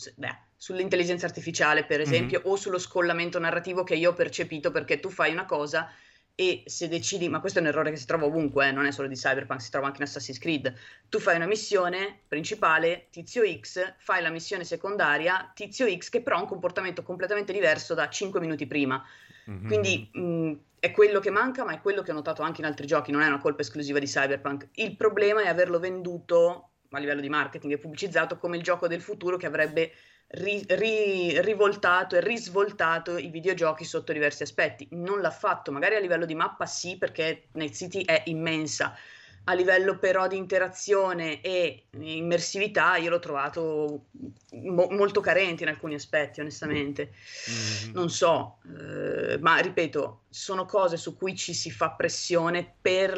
sull'intelligenza artificiale per esempio, o sullo scollamento narrativo che io ho percepito, perché tu fai una cosa e se decidi, ma questo è un errore che si trova ovunque, non è solo di Cyberpunk, si trova anche in Assassin's Creed, tu fai una missione principale, tizio X, fai la missione secondaria, tizio X che però ha un comportamento completamente diverso da 5 minuti prima, quindi è quello che manca, ma è quello che ho notato anche in altri giochi, non è una colpa esclusiva di Cyberpunk, il problema è averlo venduto a livello di marketing e pubblicizzato come il gioco del futuro che avrebbe rivoltato e risvoltato i videogiochi sotto diversi aspetti. Non l'ha fatto, magari a livello di mappa sì, perché Night City è immensa, a livello però di interazione e immersività io l'ho trovato molto carente in alcuni aspetti, onestamente. Non so, ma ripeto, sono cose su cui ci si fa pressione per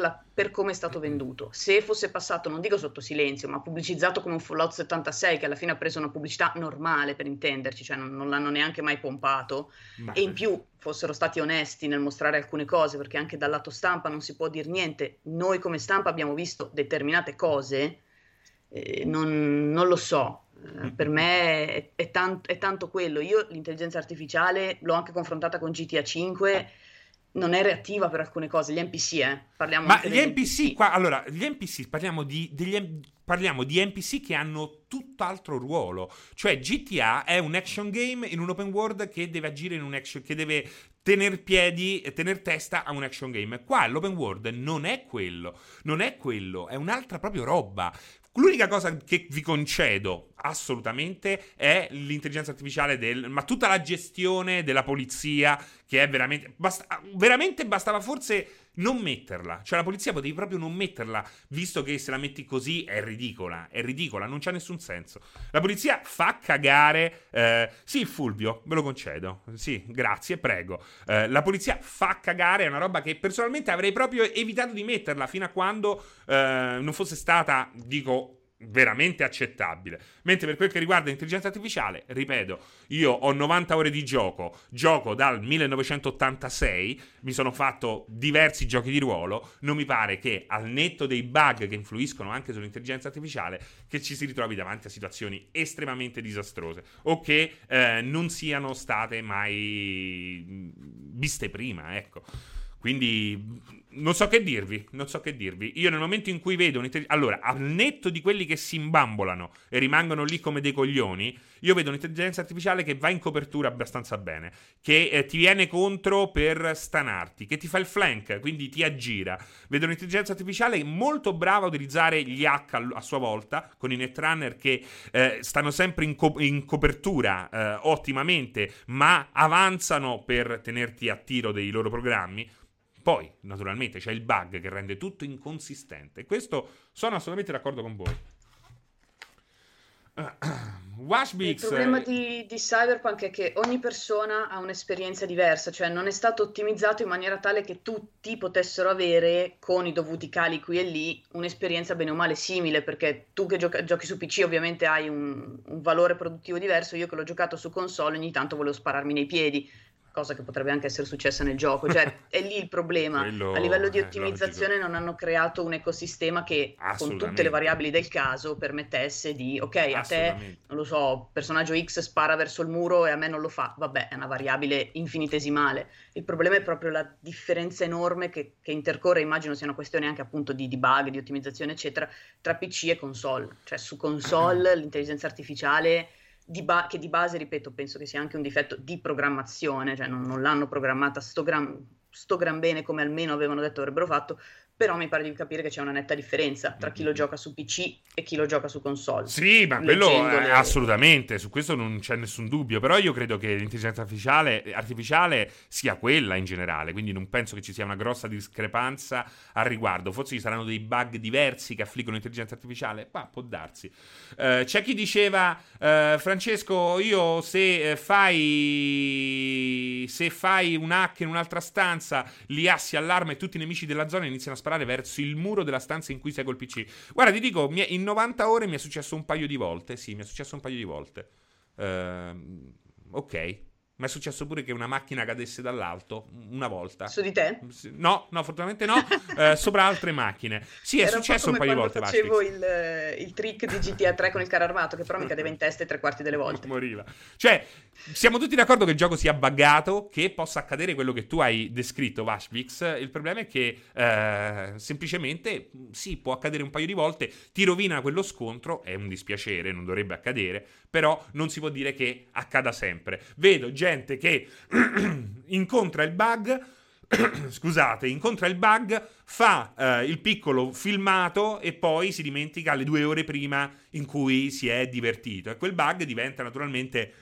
come è stato venduto. Se fosse passato, non dico sotto silenzio, ma pubblicizzato come un Fallout 76 che alla fine ha preso una pubblicità normale, per intenderci, cioè non l'hanno neanche mai pompato, e in più fossero stati onesti nel mostrare alcune cose, perché anche dal lato stampa non si può dire niente. Noi come stampa abbiamo visto determinate cose, non lo so, per me è tanto quello. Io l'intelligenza artificiale l'ho anche confrontata con GTA 5, non è reattiva per alcune cose, gli NPC, parliamo ma anche gli NPC. Qua, allora, gli NPC, parliamo di NPC che hanno tutt'altro ruolo, cioè GTA è un action game in un open world che deve agire in un action, che deve tener piedi e tener testa a un action game. Qua l'open world non è quello, è un'altra proprio roba. L'unica cosa che vi concedo assolutamente è l'intelligenza artificiale ma tutta la gestione della polizia, che è veramente bastava forse non metterla, cioè la polizia potevi proprio non metterla, visto che se la metti così è ridicola, non c'ha nessun senso. La polizia fa cagare, sì Fulvio, ve lo concedo, sì, grazie, prego, la polizia fa cagare, è una roba che personalmente avrei proprio evitato di metterla fino a quando non fosse stata, dico, veramente accettabile. Mentre per quel che riguarda l'intelligenza artificiale, ripeto, io ho 90 ore di gioco dal 1986, mi sono fatto diversi giochi di ruolo, non mi pare che, al netto dei bug che influiscono anche sull'intelligenza artificiale, che ci si ritrovi davanti a situazioni estremamente disastrose o che non siano state mai viste prima, ecco. Quindi non so che dirvi. Io nel momento in cui vedo allora, al netto di quelli che si imbambolano e rimangono lì come dei coglioni, io vedo un'intelligenza artificiale che va in copertura abbastanza bene, che ti viene contro per stanarti, che ti fa il flank, quindi ti aggira. Vedo un'intelligenza artificiale molto brava a utilizzare gli hack a sua volta, con i netrunner che stanno sempre in copertura ottimamente, ma avanzano per tenerti a tiro dei loro programmi. Poi, naturalmente, c'è il bug che rende tutto inconsistente. Questo sono assolutamente d'accordo con voi. Washbix. Il problema di Cyberpunk è che ogni persona ha un'esperienza diversa, cioè non è stato ottimizzato in maniera tale che tutti potessero avere, con i dovuti cali qui e lì, un'esperienza bene o male simile, perché tu che giochi su PC ovviamente hai un valore produttivo diverso. Io che l'ho giocato su console ogni tanto volevo spararmi nei piedi, cosa che potrebbe anche essere successa nel gioco, cioè è lì il problema. Quello, a livello di ottimizzazione non hanno creato un ecosistema che con tutte le variabili del caso permettesse di, ok, a te, non lo so, personaggio X spara verso il muro e a me non lo fa, vabbè, è una variabile infinitesimale. Il problema è proprio la differenza enorme che intercorre, immagino sia una questione anche appunto di bug, di ottimizzazione eccetera, tra PC e console, cioè su console l'intelligenza artificiale che di base, ripeto, penso che sia anche un difetto di programmazione, cioè non l'hanno programmata sto gran bene come almeno avevano detto avrebbero fatto, però mi pare di capire che c'è una netta differenza tra chi lo gioca su PC e chi lo gioca su console. Sì, ma quello assolutamente, su questo non c'è nessun dubbio, però io credo che l'intelligenza artificiale sia quella in generale, quindi non penso che ci sia una grossa discrepanza al riguardo. Forse ci saranno dei bug diversi che affliggono l'intelligenza artificiale, ma può darsi. C'è chi diceva, Francesco, io se fai un hack in un'altra stanza, l'IA si allarma e tutti i nemici della zona iniziano a sparare verso il muro della stanza in cui sei col PC. Guarda, ti dico, in 90 ore mi è successo un paio di volte. Sì, mi è successo un paio di volte. Ok. Ma è successo pure che una macchina cadesse dall'alto una volta. Su di te? No, fortunatamente no. Sopra altre macchine. Sì, era successo un paio di volte. Facevo il trick di GTA 3 con il carro armato, che però mi cadeva in testa 3/4 delle volte. Moriva. Cioè, siamo tutti d'accordo che il gioco sia buggato, che possa accadere quello che tu hai descritto, Vashvix. Il problema è che semplicemente sì, può accadere un paio di volte, ti rovina quello scontro, è un dispiacere, non dovrebbe accadere, però non si può dire che accada sempre. Vedo gente che incontra il bug, fa il piccolo filmato e poi si dimentica le 2 ore prima in cui si è divertito, e quel bug diventa naturalmente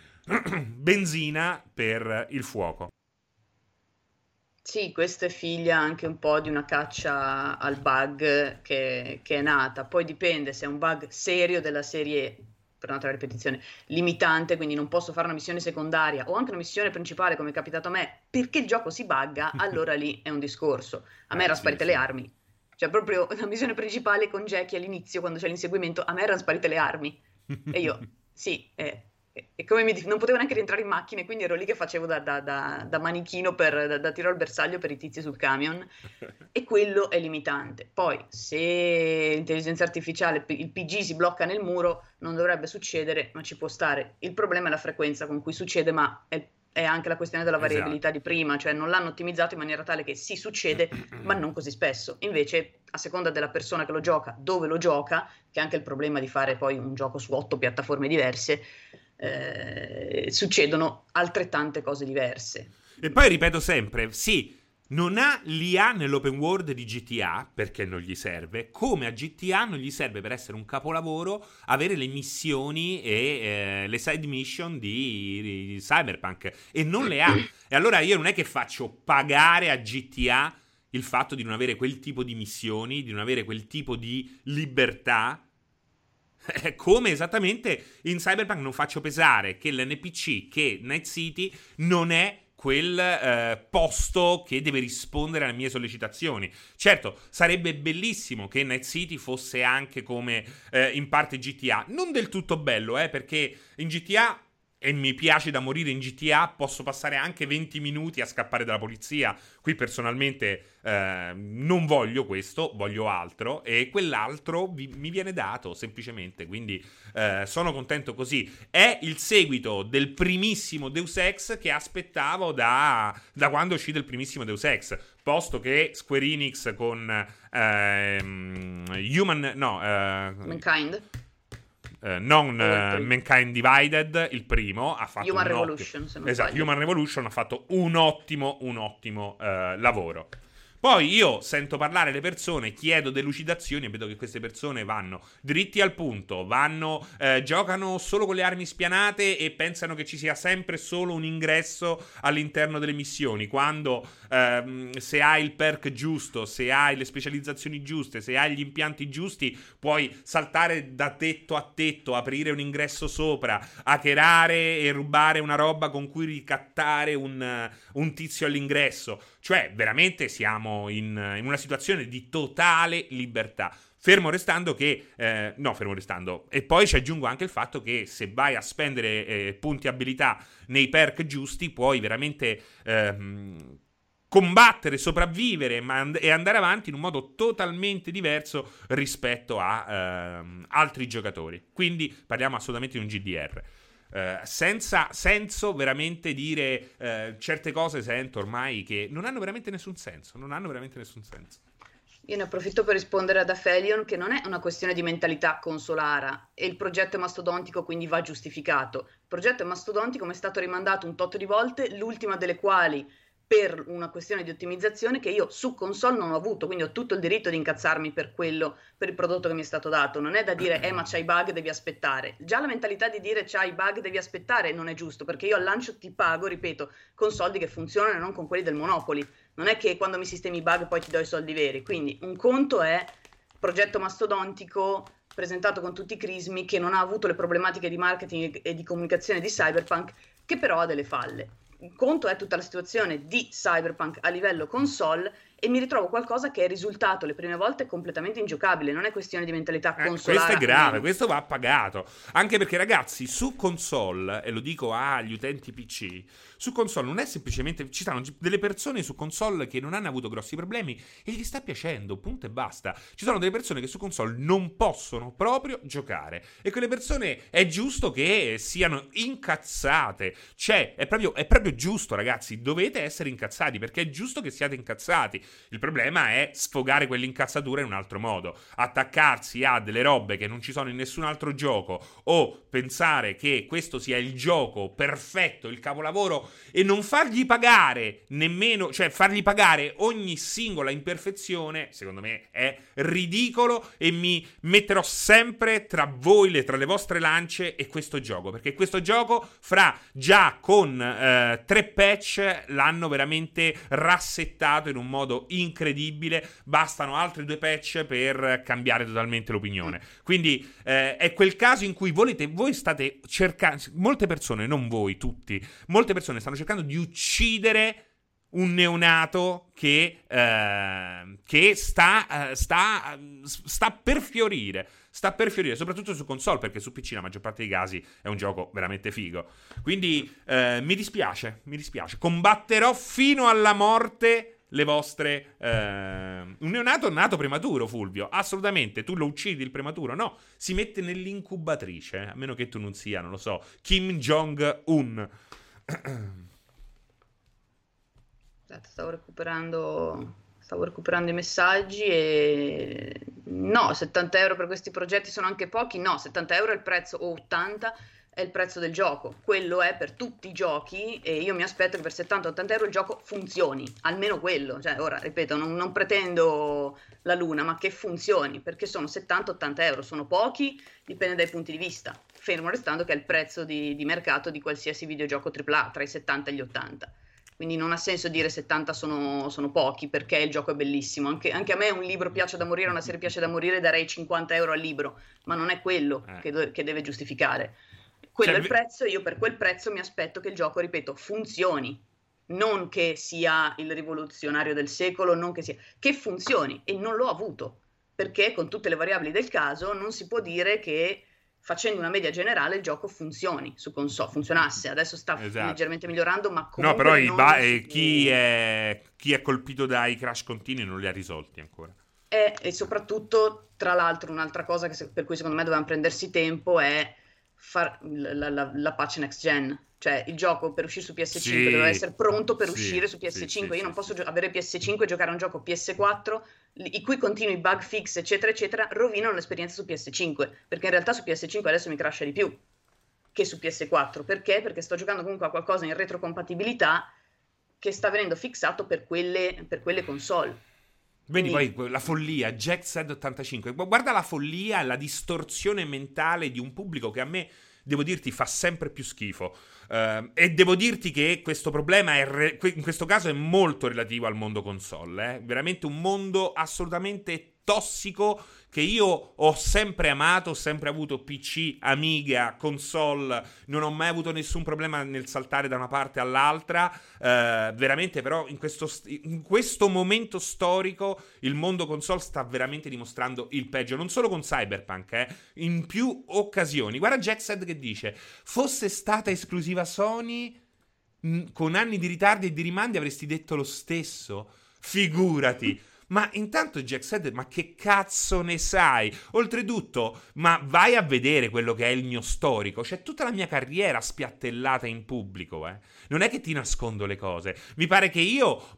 benzina per il fuoco. Sì, questa è figlia anche un po' di una caccia al bug che è nata. Poi dipende se è un bug serio della serie, per un'altra ripetizione, limitante, quindi non posso fare una missione secondaria o anche una missione principale, come è capitato a me, perché il gioco si bugga, allora lì è un discorso. A me erano sparite le armi, cioè proprio la missione principale con Jackie all'inizio, quando c'è l'inseguimento, a me erano sparite le armi e io, sì, e come non potevo neanche rientrare in macchina, quindi ero lì che facevo da manichino da tiro al bersaglio per i tizi sul camion, e quello è limitante. Poi se l'intelligenza artificiale, il PG si blocca nel muro, non dovrebbe succedere, ma ci può stare. Il problema è la frequenza con cui succede, ma è anche la questione della variabilità, esatto, di prima, cioè non l'hanno ottimizzato in maniera tale che sì, succede, ma non così spesso. Invece, a seconda della persona che lo gioca, dove lo gioca, che è anche il problema di fare poi un gioco su 8 piattaforme diverse, succedono altrettante cose diverse. E poi ripeto sempre, sì, non ha l'IA nell'open world di GTA perché non gli serve, come a GTA non gli serve per essere un capolavoro avere le missioni e le side mission di Cyberpunk, e non le ha. E allora io non è che faccio pagare a GTA il fatto di non avere quel tipo di missioni, di non avere quel tipo di libertà, come esattamente in Cyberpunk non faccio pesare che l'NPC, che Night City non è quel posto che deve rispondere alle mie sollecitazioni. Certo, sarebbe bellissimo che Night City fosse anche come in parte GTA, non del tutto bello, perché in GTA, e mi piace da morire in GTA, posso passare anche 20 minuti a scappare dalla polizia. Qui personalmente non voglio questo, voglio altro, e quell'altro mi viene dato semplicemente, quindi sono contento così. È il seguito del primissimo Deus Ex che aspettavo da quando uscì il primissimo Deus Ex, posto che Square Enix con Mankind? Mankind Divided, il primo, ha fatto Human Revolution, se non sbaglio. Human Revolution ha fatto un ottimo lavoro. Poi io sento parlare le persone, chiedo delucidazioni e vedo che queste persone vanno dritti al punto, giocano solo con le armi spianate e pensano che ci sia sempre solo un ingresso all'interno delle missioni, quando se hai il perk giusto, se hai le specializzazioni giuste, se hai gli impianti giusti, puoi saltare da tetto a tetto, aprire un ingresso sopra, hackerare e rubare una roba con cui ricattare un tizio all'ingresso. Cioè, veramente siamo in una situazione di totale libertà. Fermo restando. E poi ci aggiungo anche il fatto che se vai a spendere punti abilità nei perk giusti, puoi veramente combattere, sopravvivere e andare avanti in un modo totalmente diverso rispetto a altri giocatori. Quindi parliamo assolutamente di un GDR. Senza senso veramente dire certe cose, sento ormai che non hanno veramente nessun senso. Io ne approfitto per rispondere ad Aphelion che non è una questione di mentalità consolara, e il progetto è mastodontico, quindi va giustificato. Il progetto è mastodontico, ma è stato rimandato un tot di volte, l'ultima delle quali per una questione di ottimizzazione che io su console non ho avuto, quindi ho tutto il diritto di incazzarmi per quello, per il prodotto che mi è stato dato. Non è da dire ma c'hai bug, devi aspettare. Già la mentalità di dire c'hai bug, devi aspettare non è giusto, perché io al lancio ti pago, ripeto, con soldi che funzionano e non con quelli del Monopoly. Non è che quando mi sistemi i bug poi ti do i soldi veri. Quindi un conto è progetto mastodontico presentato con tutti i crismi, che non ha avuto le problematiche di marketing e di comunicazione di Cyberpunk, che però ha delle falle. Un conto è tutta la situazione di Cyberpunk a livello console, e mi ritrovo qualcosa che è risultato le prime volte completamente ingiocabile. Non è questione di mentalità consolare. Questo è grave, questo va pagato. Anche perché, ragazzi, su console, e lo dico agli utenti PC, su console non è semplicemente... Ci stanno delle persone su console che non hanno avuto grossi problemi e gli sta piacendo, punto e basta. Ci sono delle persone che su console non possono proprio giocare, e quelle persone è giusto che siano incazzate. Cioè, è proprio giusto, ragazzi. Dovete essere incazzati, perché è giusto che siate incazzati. Il problema è sfogare quell'incazzatura in un altro modo, attaccarsi a delle robe che non ci sono in nessun altro gioco, o pensare che questo sia il gioco perfetto, il capolavoro, e non fargli pagare nemmeno, cioè fargli pagare ogni singola imperfezione. Secondo me è ridicolo, e mi metterò sempre tra voi, tra le vostre lance e questo gioco, perché questo gioco già con 3 patch l'hanno veramente rassettato in un modo incredibile. Bastano altri 2 patch per cambiare totalmente l'opinione. Quindi è quel caso in cui voi state cercando, molte persone, non voi tutti, molte persone stanno cercando di uccidere un neonato che sta per fiorire. Sta per fiorire, soprattutto su console, perché su PC la maggior parte dei casi è un gioco veramente figo. Quindi mi dispiace. Combatterò fino alla morte le vostre un neonato nato prematuro, Fulvio, assolutamente. Tu lo uccidi il prematuro? No, si mette nell'incubatrice, a meno che tu non sia, non lo so, Kim Jong-un. Stavo recuperando i messaggi. E no, 70 euro per questi progetti sono anche pochi. No, 70 euro è il prezzo, o 80 è il prezzo del gioco. Quello è per tutti i giochi, e io mi aspetto che per 70-80 euro il gioco funzioni, almeno quello. Cioè, ora, ripeto, non pretendo la luna, ma che funzioni, perché sono 70-80 euro, sono pochi, dipende dai punti di vista, fermo restando che è il prezzo di mercato di qualsiasi videogioco AAA, tra i 70 e gli 80. Quindi non ha senso dire 70 sono pochi, perché il gioco è bellissimo. Anche a me un libro piace da morire, una serie piace da morire, darei 50 euro al libro, ma non è quello che deve giustificare. Quello è il prezzo, io per quel prezzo mi aspetto che il gioco, ripeto, funzioni, non che sia il rivoluzionario del secolo, non che sia, che funzioni, e non l'ho avuto, perché con tutte le variabili del caso non si può dire che facendo una media generale il gioco funzioni su console, funzionasse. Adesso sta leggermente migliorando, ma comunque no, però chi è colpito dai crash continui non li ha risolti ancora. E soprattutto, tra l'altro, un'altra cosa per cui secondo me dovevano prendersi tempo è la patch next gen. Cioè, il gioco per uscire su PS5 doveva essere pronto per uscire su PS5. Io non posso avere PS5 e giocare a un gioco PS4 i cui continui bug fix eccetera eccetera rovinano l'esperienza su PS5, perché in realtà su PS5 adesso mi crasha di più che su PS4. Perché sto giocando comunque a qualcosa in retrocompatibilità che sta venendo fixato per quelle console. Vedi poi la follia, Jackset 85, guarda la follia, la distorsione mentale di un pubblico che a me, devo dirti, fa sempre più schifo. E devo dirti che questo problema in questo caso è molto relativo al mondo console, veramente un mondo assolutamente tossico che io ho sempre amato, ho sempre avuto PC, Amiga, console, non ho mai avuto nessun problema nel saltare da una parte all'altra. Veramente però in questo momento storico il mondo console sta veramente dimostrando il peggio, non solo con Cyberpunk, in più occasioni. Guarda Jacksed che dice: fosse stata esclusiva Sony con anni di ritardi e di rimandi avresti detto lo stesso, figurati. Ma intanto Jacksed, ma che cazzo ne sai? Oltretutto, ma vai a vedere quello che è il mio storico. C'è tutta la mia carriera spiattellata in pubblico, Non è che ti nascondo le cose. Mi pare che io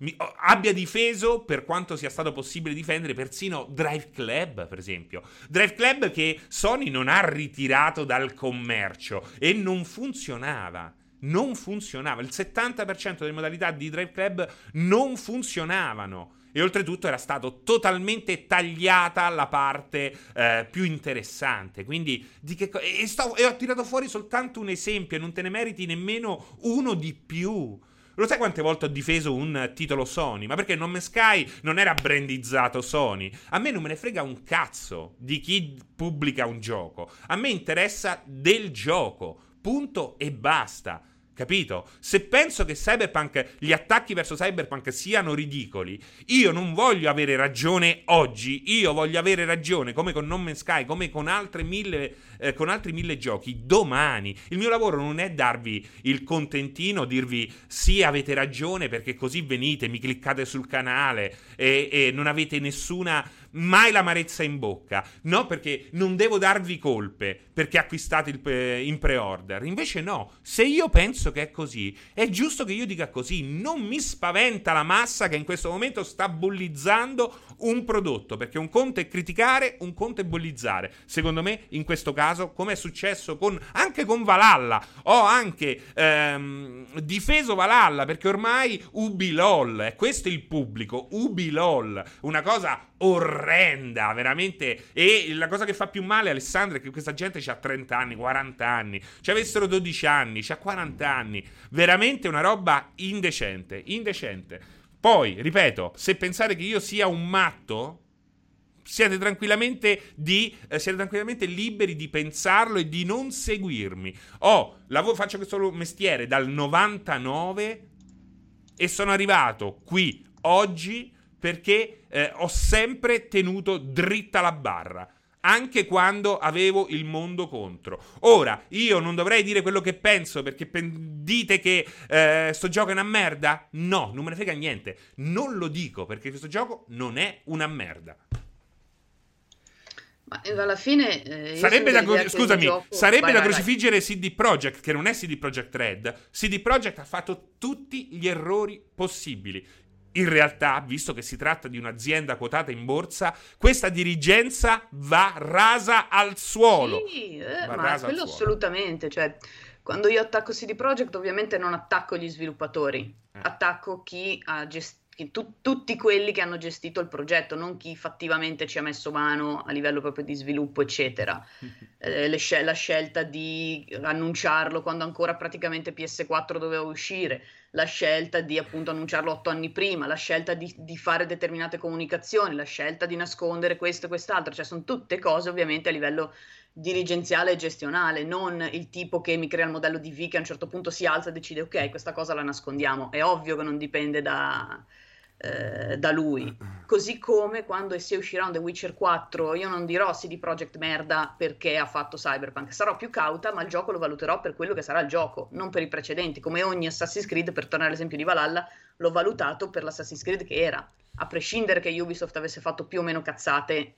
abbia difeso, per quanto sia stato possibile difendere, persino Drive Club, per esempio. Drive Club che Sony non ha ritirato dal commercio e non funzionava. non funzionava. Il 70% delle modalità di Drive Club non funzionavano. E oltretutto era stato totalmente tagliata la parte più interessante. Quindi di che e ho tirato fuori soltanto un esempio, e non te ne meriti nemmeno uno di più. Lo sai quante volte ho difeso un titolo Sony? Ma perché Non Man's Sky non era brandizzato Sony? A me non me ne frega un cazzo di chi pubblica un gioco. A me interessa del gioco, punto e basta. Capito? Se penso che Cyberpunk, gli attacchi verso Cyberpunk siano ridicoli, io non voglio avere ragione oggi, io voglio avere ragione, come con Non Man's Sky, come con altri mille giochi, domani. Il mio lavoro non è darvi il contentino, dirvi sì, avete ragione, perché così venite, mi cliccate sul canale e non avete nessuna... mai l'amarezza in bocca. No, perché non devo darvi colpe perché acquistate in pre-order. Invece no, se io penso che è così, è giusto che io dica così. Non mi spaventa la massa che in questo momento sta bullizzando un prodotto, perché un conto è criticare, un conto è bullizzare. Secondo me in questo caso, come è successo anche con Valhalla, ho anche difeso Valhalla, perché ormai ubilol, è questo il pubblico, ubilol, una cosa orrenda, veramente. E la cosa che fa più male, Alessandro, è che questa gente c'ha 30 anni, 40 anni, ci avessero 12 anni, c'ha 40 anni, veramente una roba indecente, indecente. Poi, ripeto, se pensate che io sia un matto, siete tranquillamente liberi di pensarlo e di non seguirmi. Faccio questo mestiere dal 99 e sono arrivato qui oggi perché ho sempre tenuto dritta la barra, anche quando avevo il mondo contro. Ora, io non dovrei dire quello che penso perché dite che sto gioco è una merda? No, non me ne frega niente. Non lo dico perché questo gioco non è una merda. Ma alla fine sarebbe da crucifiggere CD Projekt, che non è CD Projekt Red. CD Projekt ha fatto tutti gli errori possibili. In realtà, visto che si tratta di un'azienda quotata in borsa, questa dirigenza va rasa al suolo. Sì, ma quello assolutamente. Cioè, quando io attacco CD Projekt, ovviamente non attacco gli sviluppatori, attacco chi ha gestito, tutti quelli che hanno gestito il progetto, non chi fattivamente ci ha messo mano a livello proprio di sviluppo, eccetera. La scelta di annunciarlo quando ancora praticamente PS4 doveva uscire, la scelta di appunto annunciarlo 8 anni prima, la scelta di fare determinate comunicazioni, la scelta di nascondere questo e quest'altro, cioè sono tutte cose ovviamente a livello dirigenziale e gestionale, non il tipo che mi crea il modello di V che a un certo punto si alza e decide ok, questa cosa la nascondiamo. È ovvio che non dipende da lui. Così come quando se uscirà un The Witcher 4 io non dirò CD Projekt merda perché ha fatto Cyberpunk, sarò più cauta, ma il gioco lo valuterò per quello che sarà il gioco, non per i precedenti. Come ogni Assassin's Creed, per tornare all'esempio di Valhalla, l'ho valutato per l'Assassin's Creed che era, a prescindere che Ubisoft avesse fatto più o meno cazzate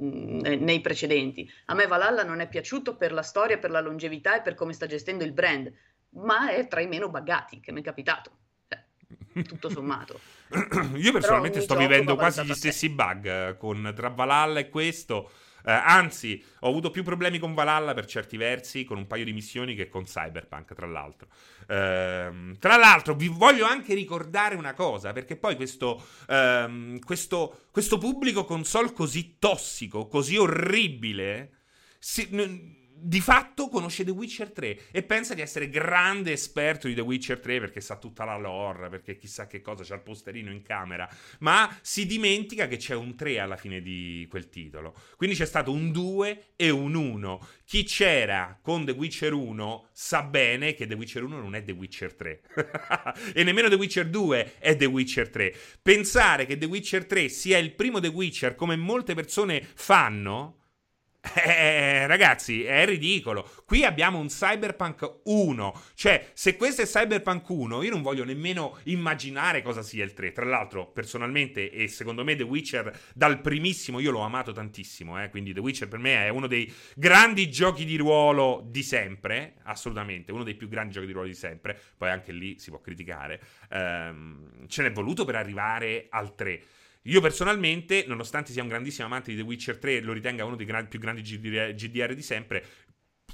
nei precedenti. A me Valhalla non è piaciuto per la storia, per la longevità e per come sta gestendo il brand, ma è tra i meno buggati che mi è capitato. Tutto sommato io personalmente sto vivendo quasi gli stessi bug tra Valhalla e questo, anzi ho avuto più problemi con Valhalla per certi versi, con un paio di missioni, che con Cyberpunk, tra l'altro vi voglio anche ricordare una cosa, perché poi questo pubblico console così tossico, così orribile, di fatto conosce The Witcher 3 e pensa di essere grande esperto di The Witcher 3 perché sa tutta la lore, perché chissà che cosa, c'ha il posterino in camera, ma si dimentica che c'è un 3 alla fine di quel titolo. Quindi c'è stato un 2 e un 1. Chi c'era con The Witcher 1 sa bene che The Witcher 1 non è The Witcher 3 e nemmeno The Witcher 2 è The Witcher 3. Pensare che The Witcher 3 sia il primo The Witcher, come molte persone fanno, ragazzi, è ridicolo. Qui abbiamo un Cyberpunk 1. Cioè, se questo è Cyberpunk 1, io non voglio nemmeno immaginare cosa sia il 3. Tra l'altro, personalmente, e secondo me The Witcher dal primissimo io l'ho amato tantissimo, quindi The Witcher per me è uno dei grandi giochi di ruolo di sempre, assolutamente, uno dei più grandi giochi di ruolo di sempre. Poi anche lì si può criticare, ce n'è voluto per arrivare al 3. Io personalmente, nonostante sia un grandissimo amante di The Witcher 3, lo ritenga uno dei più grandi GDR di sempre,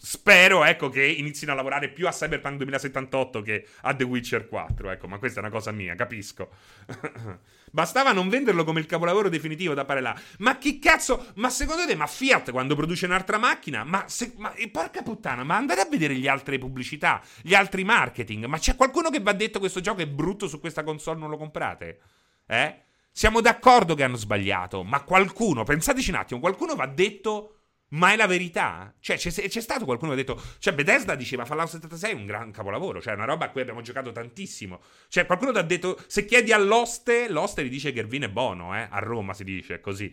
spero, ecco, che inizino a lavorare più a Cyberpunk 2078 che a The Witcher 4, ecco, ma questa è una cosa mia, capisco. Bastava non venderlo come il capolavoro definitivo da pare là. Ma chi cazzo, ma secondo te, ma Fiat quando produce un'altra macchina, e porca puttana, ma andate a vedere gli altre pubblicità, gli altri marketing, ma c'è qualcuno che va detto questo gioco è brutto, su questa console non lo comprate? Eh? Siamo d'accordo che hanno sbagliato, ma qualcuno, pensateci un attimo, qualcuno va detto... Ma è la verità? Cioè, c'è stato qualcuno che ha detto... Cioè, Bethesda diceva Fallout 76 è un gran capolavoro. Cioè, è una roba a cui abbiamo giocato tantissimo. Cioè, qualcuno ti ha detto... Se chiedi all'oste... L'oste gli dice che Irvine è buono, eh? A Roma si dice, così.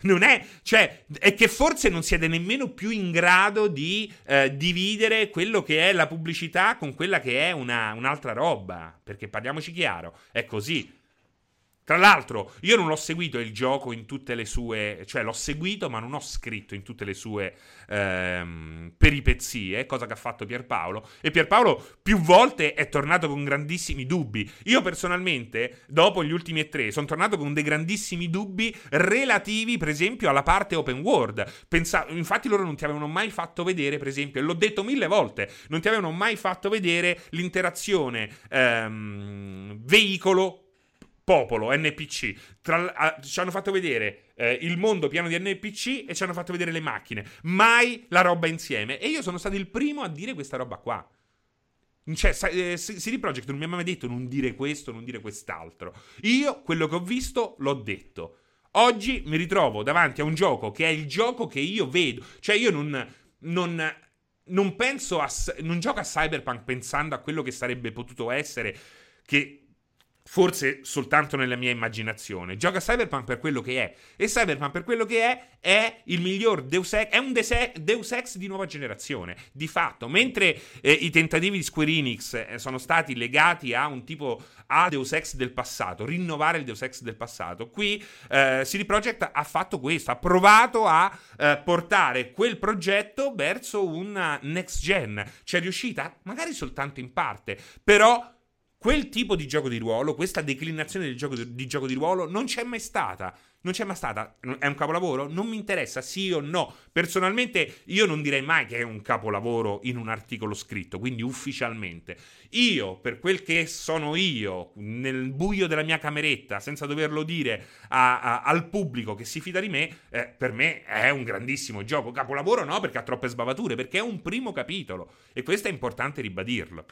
Non è... Cioè, è che forse non siete nemmeno più in grado di dividere quello che è la pubblicità con quella che è un'altra roba. Perché, parliamoci chiaro, è così. Tra l'altro, io non l'ho seguito il gioco in tutte le sue... Cioè, l'ho seguito, ma non ho scritto in tutte le sue peripezie, cosa che ha fatto Pierpaolo. E Pierpaolo più volte è tornato con grandissimi dubbi. Io personalmente, dopo gli ultimi 3, sono tornato con dei grandissimi dubbi relativi, per esempio, alla parte open world. Infatti loro non ti avevano mai fatto vedere, per esempio, e l'ho detto 1000 volte, non ti avevano mai fatto vedere l'interazione veicolo popolo, NPC, ci hanno fatto vedere il mondo pieno di NPC e ci hanno fatto vedere le macchine, mai la roba insieme, e io sono stato il primo a dire questa roba qua. Cioè, CD Projekt non mi ha mai detto non dire questo, non dire quest'altro. Io quello che ho visto l'ho detto. Oggi mi ritrovo davanti a un gioco che è il gioco che io vedo, cioè io non penso a, non gioco a Cyberpunk pensando a quello che sarebbe potuto essere, che forse soltanto nella mia immaginazione. Gioca Cyberpunk per quello che è. E Cyberpunk per quello che è il miglior Deus Ex. È un Deus Ex di nuova generazione, di fatto. Mentre i tentativi di Square Enix sono stati legati a un tipo, a Deus Ex del passato, rinnovare il Deus Ex del passato, qui CD Projekt ha fatto questo, ha provato a portare quel progetto verso una next gen. C'è riuscita? Magari soltanto in parte, però... Quel tipo di gioco di ruolo, questa declinazione del gioco di ruolo non c'è mai stata. Non c'è mai stata. È un capolavoro? Non mi interessa, sì o no. Personalmente io non direi mai che è un capolavoro in un articolo scritto, quindi ufficialmente. Io, per quel che sono io, nel buio della mia cameretta, senza doverlo dire al pubblico che si fida di me, per me è un grandissimo gioco. Capolavoro no, perché ha troppe sbavature, perché è un primo capitolo. E questo è importante ribadirlo.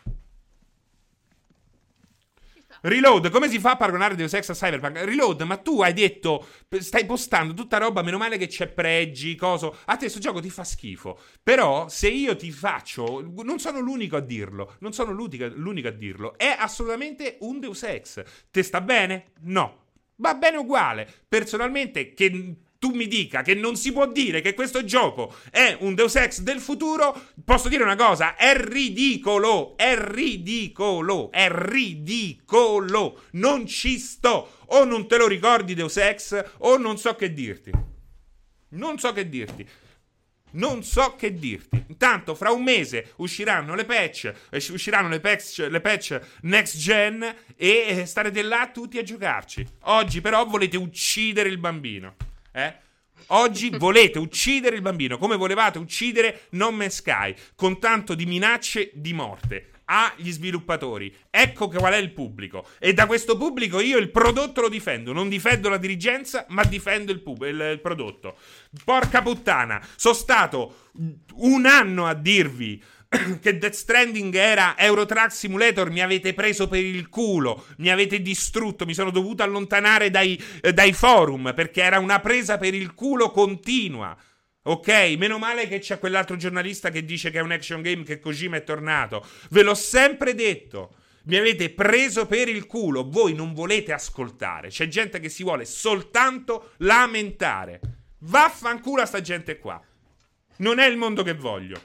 Reload, come si fa a paragonare Deus Ex a Cyberpunk? Reload, ma tu hai detto, stai postando tutta roba, meno male che c'è pregi, coso, a te questo gioco ti fa schifo, però se io ti faccio, non sono l'unico a dirlo, non sono l'unico a dirlo, è assolutamente un Deus Ex. Te sta bene? No, va bene uguale. Personalmente, che tu mi dica che non si può dire che questo gioco è un Deus Ex del futuro, posso dire una cosa, è ridicolo, è ridicolo, è ridicolo, non ci sto, o non te lo ricordi Deus Ex, o non so che dirti, non so che dirti. Intanto fra un mese usciranno le patch next gen e starete là tutti a giocarci. Oggi però volete uccidere il bambino. Oggi volete uccidere il bambino, come volevate uccidere No Man's Sky, con tanto di minacce di morte agli sviluppatori. Ecco qual è il pubblico, e da questo pubblico io il prodotto lo difendo, non difendo la dirigenza, ma difendo il prodotto. Porca puttana, sono stato un anno a dirvi che Death Stranding era Euro Truck Simulator, mi avete preso per il culo, mi avete distrutto, mi sono dovuto allontanare dai forum perché era una presa per il culo continua. Ok, meno male che c'è quell'altro giornalista che dice che è un action game, che Kojima è tornato. Ve l'ho sempre detto, mi avete preso per il culo, voi non volete ascoltare, c'è gente che si vuole soltanto lamentare. Vaffanculo a sta gente qua, non è il mondo che voglio.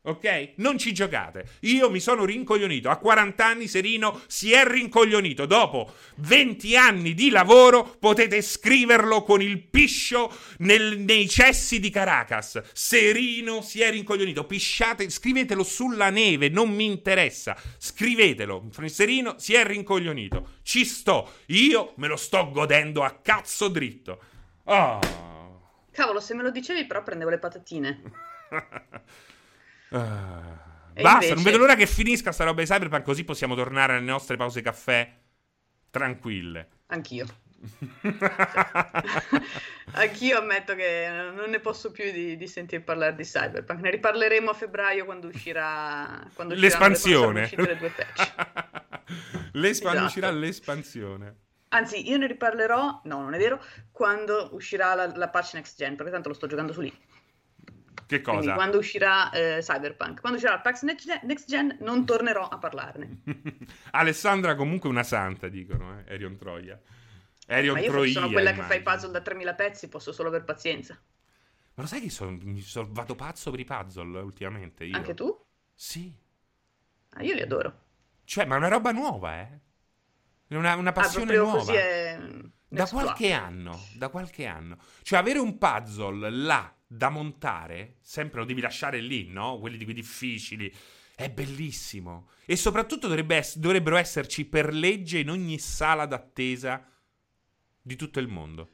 Ok? Non ci giocate. Io mi sono rincoglionito. A 40 anni Serino si è rincoglionito. Dopo 20 anni di lavoro potete scriverlo con il piscio nei cessi di Caracas. Serino si è rincoglionito. Pisciate, scrivetelo sulla neve, non mi interessa. Scrivetelo. Serino si è rincoglionito. Ci sto. Io me lo sto godendo a cazzo dritto. Oh. Cavolo, se me lo dicevi però prendevo le patatine. Basta, invece... non vedo l'ora che finisca sta roba di Cyberpunk, così possiamo tornare alle nostre pause caffè tranquille. Anch'io. Anch'io ammetto che non ne posso più di sentire parlare di Cyberpunk. Ne riparleremo a febbraio, quando uscirà, quando l'espansione, le due patch. Esatto. Uscirà l'espansione. Anzi, io ne riparlerò, no, non è vero, quando uscirà la patch next gen, perché tanto lo sto giocando su lì. Che cosa? Quindi, quando uscirà Cyberpunk, quando uscirà la patch next gen non tornerò a parlarne. Alessandra comunque una santa, dicono, Erion Troia. Ma io sono quella immagino. Che fa i puzzle da 3000 pezzi, posso solo aver pazienza. Ma lo sai che mi sono vado pazzo per i puzzle ultimamente io. Anche tu? Sì. Ah, io li adoro. Cioè, ma è una roba nuova, Una passione nuova. Così è... Da qualche anno. Cioè, avere un puzzle là da montare, sempre lo devi lasciare lì, no? Quelli di quei difficili. È bellissimo. E soprattutto dovrebbero esserci per legge in ogni sala d'attesa di tutto il mondo.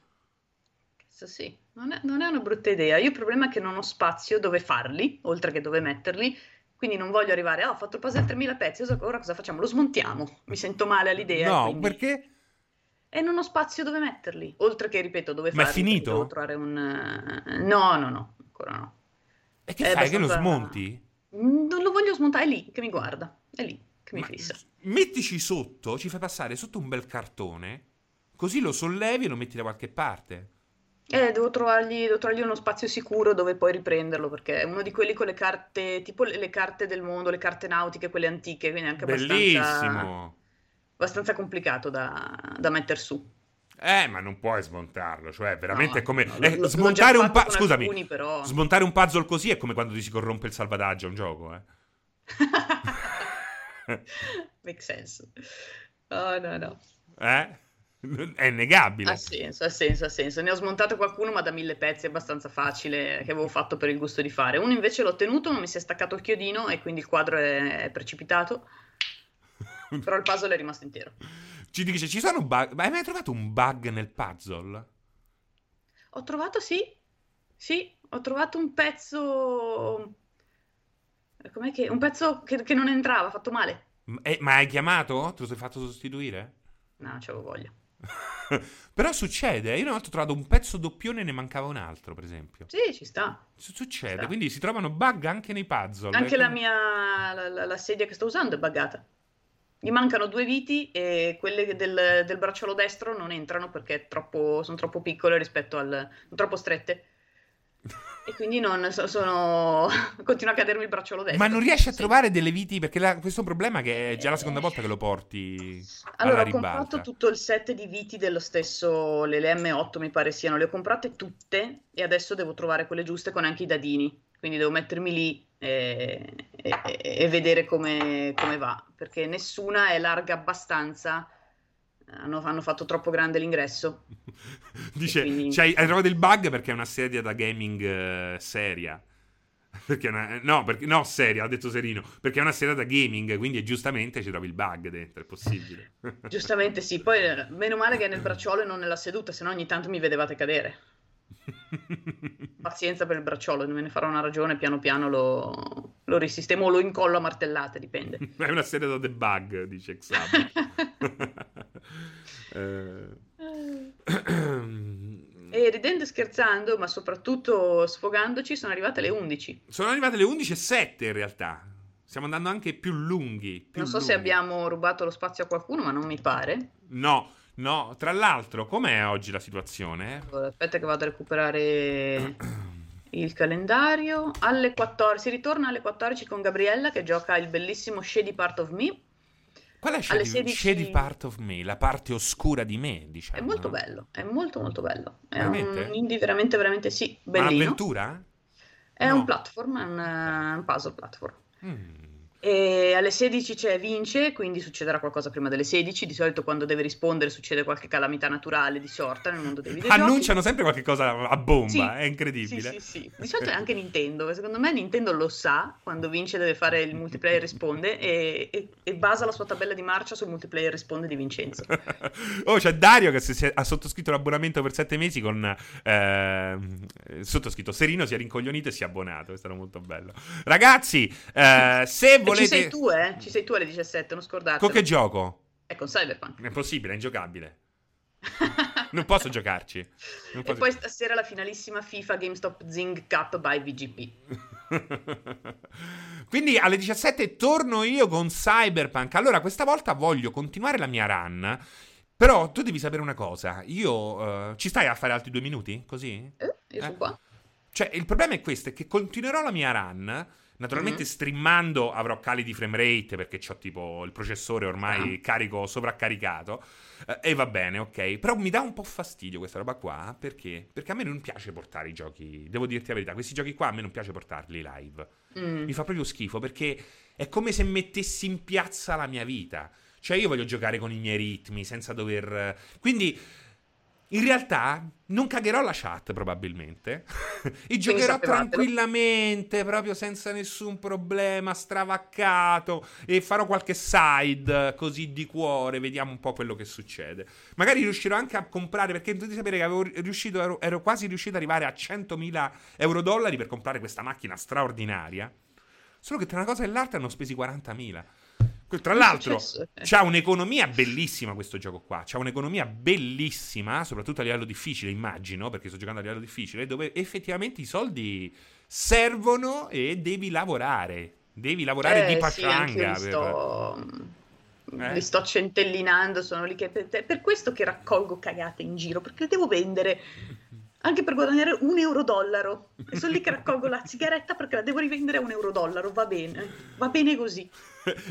Questo sì, non è una brutta idea. Io il problema è che non ho spazio dove farli, oltre che dove metterli, quindi non voglio arrivare ho fatto il puzzle 3000 pezzi, ora cosa facciamo? Lo smontiamo. Mi sento male all'idea. No, quindi... perché? E non ho spazio dove metterli, oltre che, ripeto, dove farli. Ma è finito? Devo trovare un... No, ancora no. E che fai? Che lo smonti? Non lo voglio smontare, è lì che mi guarda, è lì che mi fissa. Mettici sotto, ci fai passare sotto un bel cartone... Così lo sollevi e lo metti da qualche parte. Devo trovargli uno spazio sicuro dove poi riprenderlo, perché è uno di quelli con le carte, tipo le carte del mondo, le carte nautiche, quelle antiche, quindi è anche abbastanza complicato da mettere su. Ma non puoi smontarlo, cioè veramente è come smontare un puzzle, scusami, però. Smontare un puzzle così è come quando ti si corrompe il salvataggio a un gioco, Make sense. Oh, no. È innegabile. Ha senso. Ne ho smontato qualcuno, ma da 1000 pezzi, è abbastanza facile, che avevo fatto per il gusto di fare. Uno invece l'ho tenuto, ma mi si è staccato il chiodino e quindi il quadro è precipitato. Però il puzzle è rimasto intero. Ci dice, ci sono bug. Ma hai mai trovato un bug nel puzzle? Ho trovato, sì. Ho trovato un pezzo... Com'è che... Un pezzo che non entrava, fatto male. Ma hai chiamato? Te lo sei fatto sostituire? No, c'avevo voglia. Però succede. Io una volta ho trovato un pezzo doppione e ne mancava un altro, per esempio. Sì, ci sta. Succede, ci sta. Quindi si trovano bug anche nei puzzle. Anche la mia la sedia che sto usando è buggata. Gli mancano 2 viti e quelle del bracciolo destro non entrano perché sono troppo piccole rispetto sono troppo strette. E quindi continua a cadermi il bracciolo destro. Ma non riesci a trovare delle viti? Perché questo è un problema che è già la seconda volta che lo porti. Allora, ho comprato tutto il set di viti dello stesso, le M8 mi pare siano, le ho comprate tutte e adesso devo trovare quelle giuste con anche i dadini, quindi devo mettermi lì e vedere come va, perché nessuna è larga abbastanza. Hanno fatto troppo grande l'ingresso. Dice, quindi... cioè, hai trovato il bug perché è una sedia da gaming seria. Perché seria, ha detto Serino. Perché è una sedia da gaming, quindi giustamente ci trovi il bug dentro, è possibile. Giustamente sì, poi meno male che è nel bracciolo e non nella seduta, sennò ogni tanto mi vedevate cadere. Pazienza per il bracciolo, me ne farò una ragione, piano piano lo risistemo o lo incollo a martellate, dipende. È una serie da debug, dice Xabi. E ridendo e scherzando, ma soprattutto sfogandoci, sono arrivate le 11. Sono arrivate le 11:07 in realtà. Stiamo andando anche più lunghi. Non so se abbiamo rubato lo spazio a qualcuno, ma non mi pare. No, tra l'altro, com'è oggi la situazione? Allora, aspetta che vado a recuperare il calendario. Alle 14 si ritorna alle 14 con Gabriella che gioca il bellissimo Shady Part of Me. Qual è Shady Part of Me? La parte oscura di me, diciamo. È molto bello, è molto molto bello. È veramente? Un indie veramente sì, bellino. È un'avventura? È un platform, un puzzle platform. E alle 16 c'è Vince, quindi succederà qualcosa prima delle 16. Di solito quando deve rispondere succede qualche calamità naturale di sorta nel mondo dei videogiochi. Annunciano sempre qualche cosa a bomba, sì, è incredibile. Sì, sì, sì. Di solito è anche Nintendo, secondo me Nintendo lo sa, quando Vince deve fare il multiplayer risponde e basa la sua tabella di marcia sul multiplayer risponde di Vincenzo. Oh, c'è Dario che ha sottoscritto l'abbonamento per 7 mesi con sottoscritto Serino, si è rincoglionito e si è abbonato, è stato molto bello. Ragazzi, se volete... Ci sei tu, eh? Ci sei tu alle 17, non scordate. Con che gioco? È con Cyberpunk. È impossibile, è ingiocabile. Non posso giocarci. Non posso... E poi stasera la finalissima FIFA GameStop Zing Cup by VGP. Quindi alle 17 torno io con Cyberpunk. Allora, questa volta voglio continuare la mia run. Però tu devi sapere una cosa. Io... ci stai a fare altri 2 minuti? Così? Io sono qua. Cioè, il problema è questo, è che continuerò la mia run... Naturalmente streamando avrò cali di frame rate perché c'ho tipo il processore ormai carico, sovraccaricato, e va bene, ok. Però mi dà un po' fastidio questa roba qua, perché a me non piace portare i giochi, devo dirti la verità, questi giochi qua a me non piace portarli live, mi fa proprio schifo perché è come se mettessi in piazza la mia vita, cioè io voglio giocare con i miei ritmi senza dover... Quindi... In realtà non cagherò la chat probabilmente e giocherò tranquillamente, proprio senza nessun problema, stravaccato, e farò qualche side così di cuore, vediamo un po' quello che succede. Magari riuscirò anche a comprare, perché dovete sapere che ero quasi riuscito ad arrivare a $100,000 per comprare questa macchina straordinaria, solo che tra una cosa e l'altra hanno spesi 40.000. Tra l'altro c'ha un'economia bellissima questo gioco qua, c'ha un'economia bellissima, soprattutto a livello difficile immagino, perché sto giocando a livello difficile, dove effettivamente i soldi servono e devi lavorare di pachanga. Sì, li sto centellinando, sono lì che per questo che raccolgo cagate in giro, perché le devo vendere anche per guadagnare $1 e sono lì che raccolgo la sigaretta perché la devo rivendere a $1, va bene così.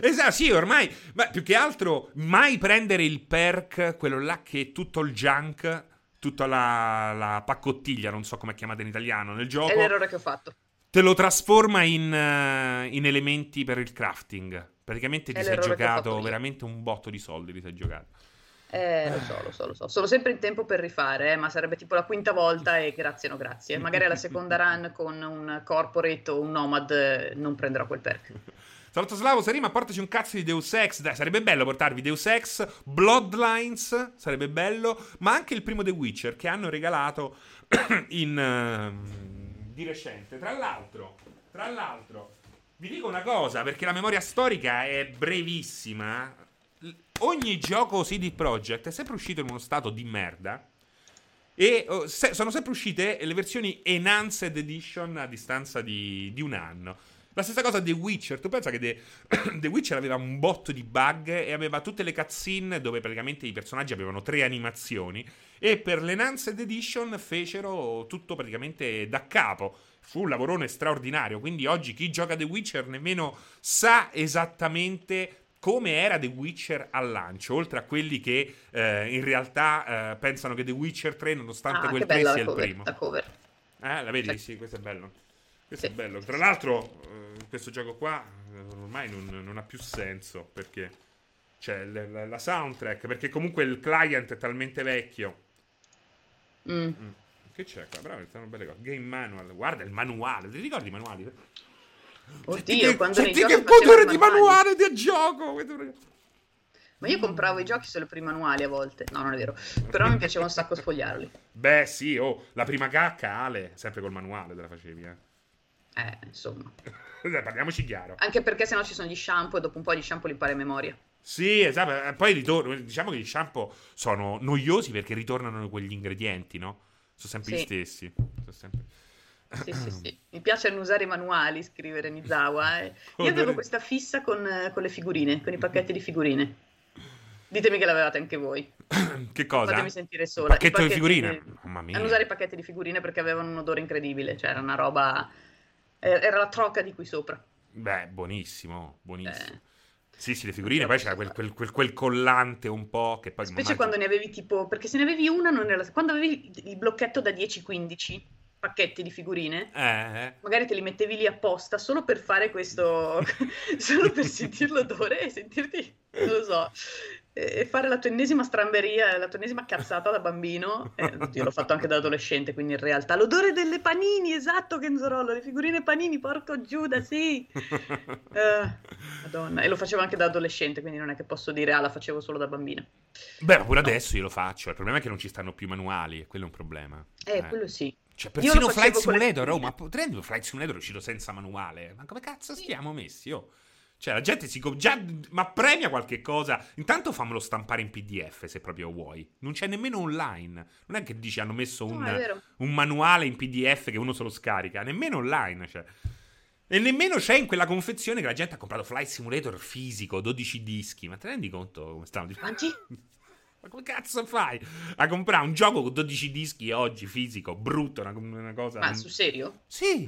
Esatto, sì, ormai, ma più che altro mai prendere il perk, quello là che è tutto il junk, tutta la paccottiglia, non so come è chiamata in italiano nel gioco. È l'errore che ho fatto. Te lo trasforma in elementi per il crafting. Praticamente ti sei giocato veramente un botto di soldi, ti sei giocato. Lo so. Sono sempre in tempo per rifare, ma sarebbe tipo la quinta volta e grazie no grazie. Magari alla seconda run con un corporate o un nomad non prenderò quel perk. Salotto Slavo, Sarima, portaci un cazzo di Deus Ex. Dai, sarebbe bello portarvi Deus Ex, Bloodlines, sarebbe bello, ma anche il primo The Witcher che hanno regalato di recente. Tra l'altro, vi dico una cosa, perché la memoria storica è brevissima. Ogni gioco CD Projekt è sempre uscito in uno stato di merda e sono sempre uscite le versioni Enhanced Edition a distanza di un anno. La stessa cosa di The Witcher. Tu pensa che The Witcher aveva un botto di bug e aveva tutte le cutscene dove praticamente i personaggi avevano 3 animazioni e per l'Enhanced Edition fecero tutto praticamente da capo. Fu un lavorone straordinario, quindi oggi chi gioca The Witcher nemmeno sa esattamente come era The Witcher al lancio, oltre a quelli che in realtà pensano che The Witcher 3, nonostante quel 3 sia il primo. La cover. La vedi? Cioè. Sì, questo è bello. Questo è bello. Tra l'altro, questo gioco qua ormai non ha più senso, perché c'è la soundtrack, perché comunque il client è talmente vecchio. Che c'è qua? Bravo, sono belle cose. Game manual. Guarda il manuale. Ti ricordi i manuali? Oddio, quando ne giochi facevano i manuali. Di manuale del gioco. Ma io compravo i giochi solo per i manuali a volte. No, non è vero. Però mi piaceva un sacco sfogliarli. Beh, sì, la prima cacca, Ale, sempre col manuale te la facevi, eh. Insomma. Parliamoci chiaro. Anche perché sennò ci sono gli shampoo e dopo un po' gli shampoo li impari a memoria. Sì, esatto. Poi diciamo che gli shampoo sono noiosi perché ritornano quegli ingredienti, no? Sono sempre gli stessi. Sono sempre... Sì. Mi piace usare i manuali, scrivere Nizawa. Io avevo questa fissa con le figurine, con i pacchetti di figurine. Ditemi che l'avevate anche voi. Che cosa? Fatemi sentire sola. Pacchetto di figurine? Mamma mia. Non usare i pacchetti di figurine perché avevano un odore incredibile. Cioè era una roba... Era la troca di qui sopra. Beh, buonissimo. Sì, le figurine, poi c'era quel collante un po' che poi... Specie quando ne avevi tipo... Perché se ne avevi una non era... Quando avevi il blocchetto da 10-15... pacchetti di figurine, magari te li mettevi lì apposta solo per fare questo, solo per sentire l'odore e sentirti, non lo so, e fare la tua ennesima stramberia, la tua ennesima cazzata da bambino. Io l'ho fatto anche da adolescente, quindi in realtà l'odore delle panini, esatto Kenzorollo, le figurine panini, porco Giuda, sì. Madonna, e lo facevo anche da adolescente, quindi non è che posso dire, ah, la facevo solo da bambina. Beh, ma pure adesso io lo faccio, il problema è che non ci stanno più i manuali, quello è un problema. Quello sì. Cioè, persino Flight Simulator, oh, ma potrebbe Flight Simulator è uscito senza manuale. Ma come cazzo stiamo messi? Oh. Cioè, la gente si già, ma premia qualche cosa. Intanto fammelo stampare in PDF se proprio vuoi. Non c'è nemmeno online. Non è che dici hanno messo un manuale in PDF che uno se lo scarica, nemmeno online, cioè. E nemmeno c'è in quella confezione che la gente ha comprato Flight Simulator fisico, 12 dischi. Ma te ne rendi conto come stanno dicendo? Ma come cazzo fai a comprare un gioco con 12 dischi oggi, fisico, brutto, una cosa... Ma sul serio? Sì.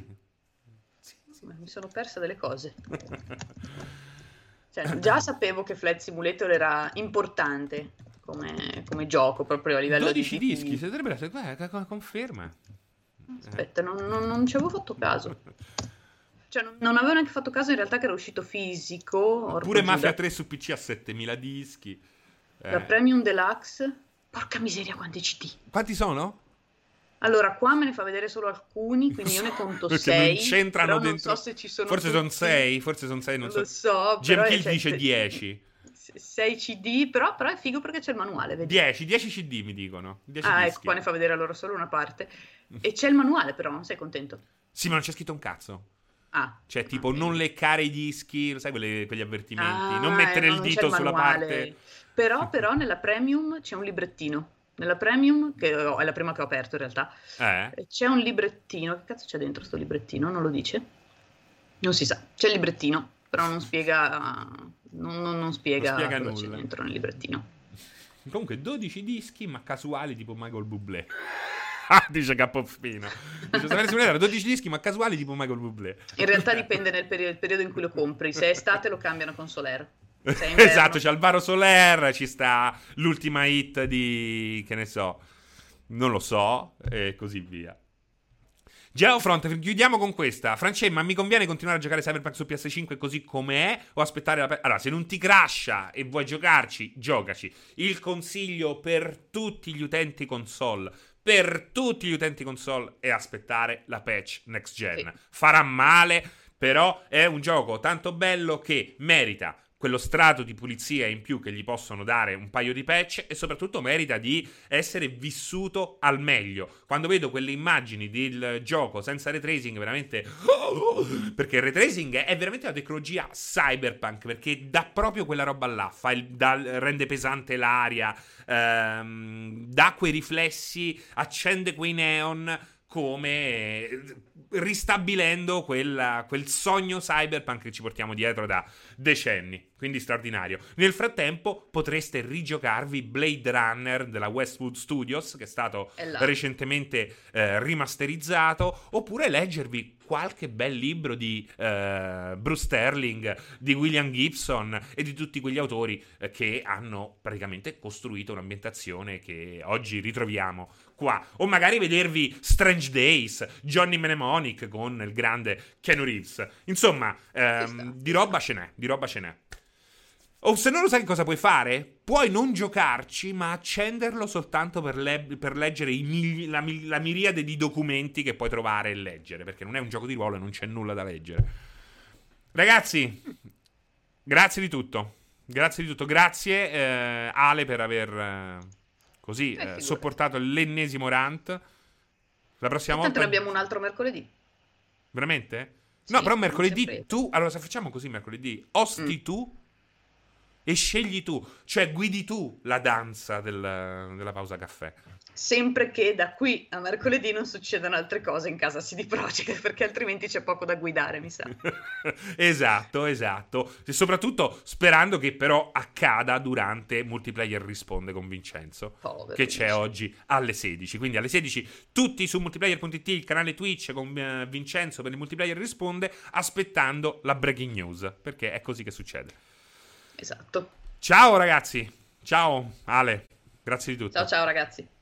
Sì. Ma mi sono persa delle cose. Cioè, già sapevo che Flight Simulator era importante come gioco, proprio a livello 12 di... 12 dischi, se dovrebbe essere una conferma. Aspetta, non ci avevo fatto caso. Cioè, non avevo neanche fatto caso in realtà che era uscito fisico. Oppure Mafia 3 su PC a 7000 dischi. La Premium Deluxe, porca miseria quanti CD. Quanti sono? Allora qua me ne fa vedere solo alcuni, quindi io ne conto 6. Non c'entrano però dentro. Non so se ci sono. Forse sono 6, forse sono 6, non lo so. Gemkill dice 10. 6 CD, però è figo perché c'è il manuale, vedi? 10 CD mi dicono. 10 dischi. Ecco, qua ne fa vedere allora solo una parte. E c'è il manuale però, non sei contento? Sì, ma non c'è scritto un cazzo. Cioè tipo non leccare i dischi, lo sai quegli avvertimenti, non mettere il dito sulla parte. Però nella Premium c'è un librettino. Nella Premium, che è la prima che ho aperto in realtà, c'è un librettino. Che cazzo c'è dentro sto librettino? Non lo dice? Non si sa. C'è il librettino, però non spiega. Non spiega cosa nulla. C'è dentro nel librettino. Comunque 12 dischi, ma casuali, tipo Michael Bublé. Dice Capoffino. Dice 12 dischi ma casuali tipo Michael Bublé. In realtà dipende nel periodo in cui lo compri. Se è estate lo cambiano con Soler. Esatto, c'è Alvaro Soler, ci sta l'ultima hit di che ne so, non lo so, e così via. Geofront, chiudiamo con questa. Francesca, ma mi conviene continuare a giocare Cyberpunk su PS5 così come è o aspettare la... Allora, se non ti crasha e vuoi giocarci, giocaci. Il consiglio per tutti gli utenti console è aspettare la patch next gen. Sì. Farà male, però è un gioco tanto bello che merita quello strato di pulizia in più che gli possono dare un paio di patch e soprattutto merita di essere vissuto al meglio. Quando vedo quelle immagini del gioco senza ray tracing veramente... perché il ray tracing è veramente una tecnologia cyberpunk perché dà proprio quella roba là, rende pesante l'aria, dà quei riflessi, accende quei neon... come ristabilendo quel sogno cyberpunk che ci portiamo dietro da decenni, quindi straordinario. Nel frattempo potreste rigiocarvi Blade Runner della Westwood Studios, che è stato recentemente rimasterizzato, oppure leggervi qualche bel libro di Bruce Sterling, di William Gibson e di tutti quegli autori che hanno praticamente costruito un'ambientazione che oggi ritroviamo qua. O magari vedervi Strange Days, Johnny Mnemonic con il grande Keanu Reeves. Insomma, di roba ce n'è. O se non lo sai che cosa puoi fare? Puoi non giocarci, ma accenderlo soltanto per leggere la miriade di documenti che puoi trovare e leggere, perché non è un gioco di ruolo e non c'è nulla da leggere. Ragazzi, grazie di tutto. Grazie Ale per aver sopportato l'ennesimo rant. La prossima volta... Intanto abbiamo un altro mercoledì. Veramente? Sì, no, però mercoledì tu... Allora, se facciamo così mercoledì, osti tu... E scegli tu, cioè guidi tu la danza della pausa caffè. Sempre che da qui a mercoledì non succedano altre cose in casa CD Projekt, perché altrimenti c'è poco da guidare, mi sa. Esatto. E soprattutto sperando che però accada durante Multiplayer Risponde con Vincenzo, che c'è oggi alle 16. Quindi alle 16 tutti su multiplayer.it, il canale Twitch con Vincenzo per il Multiplayer Risponde, aspettando la breaking news, perché è così che succede. Esatto. Ciao ragazzi. Ciao Ale. Grazie di tutto. Ciao ragazzi.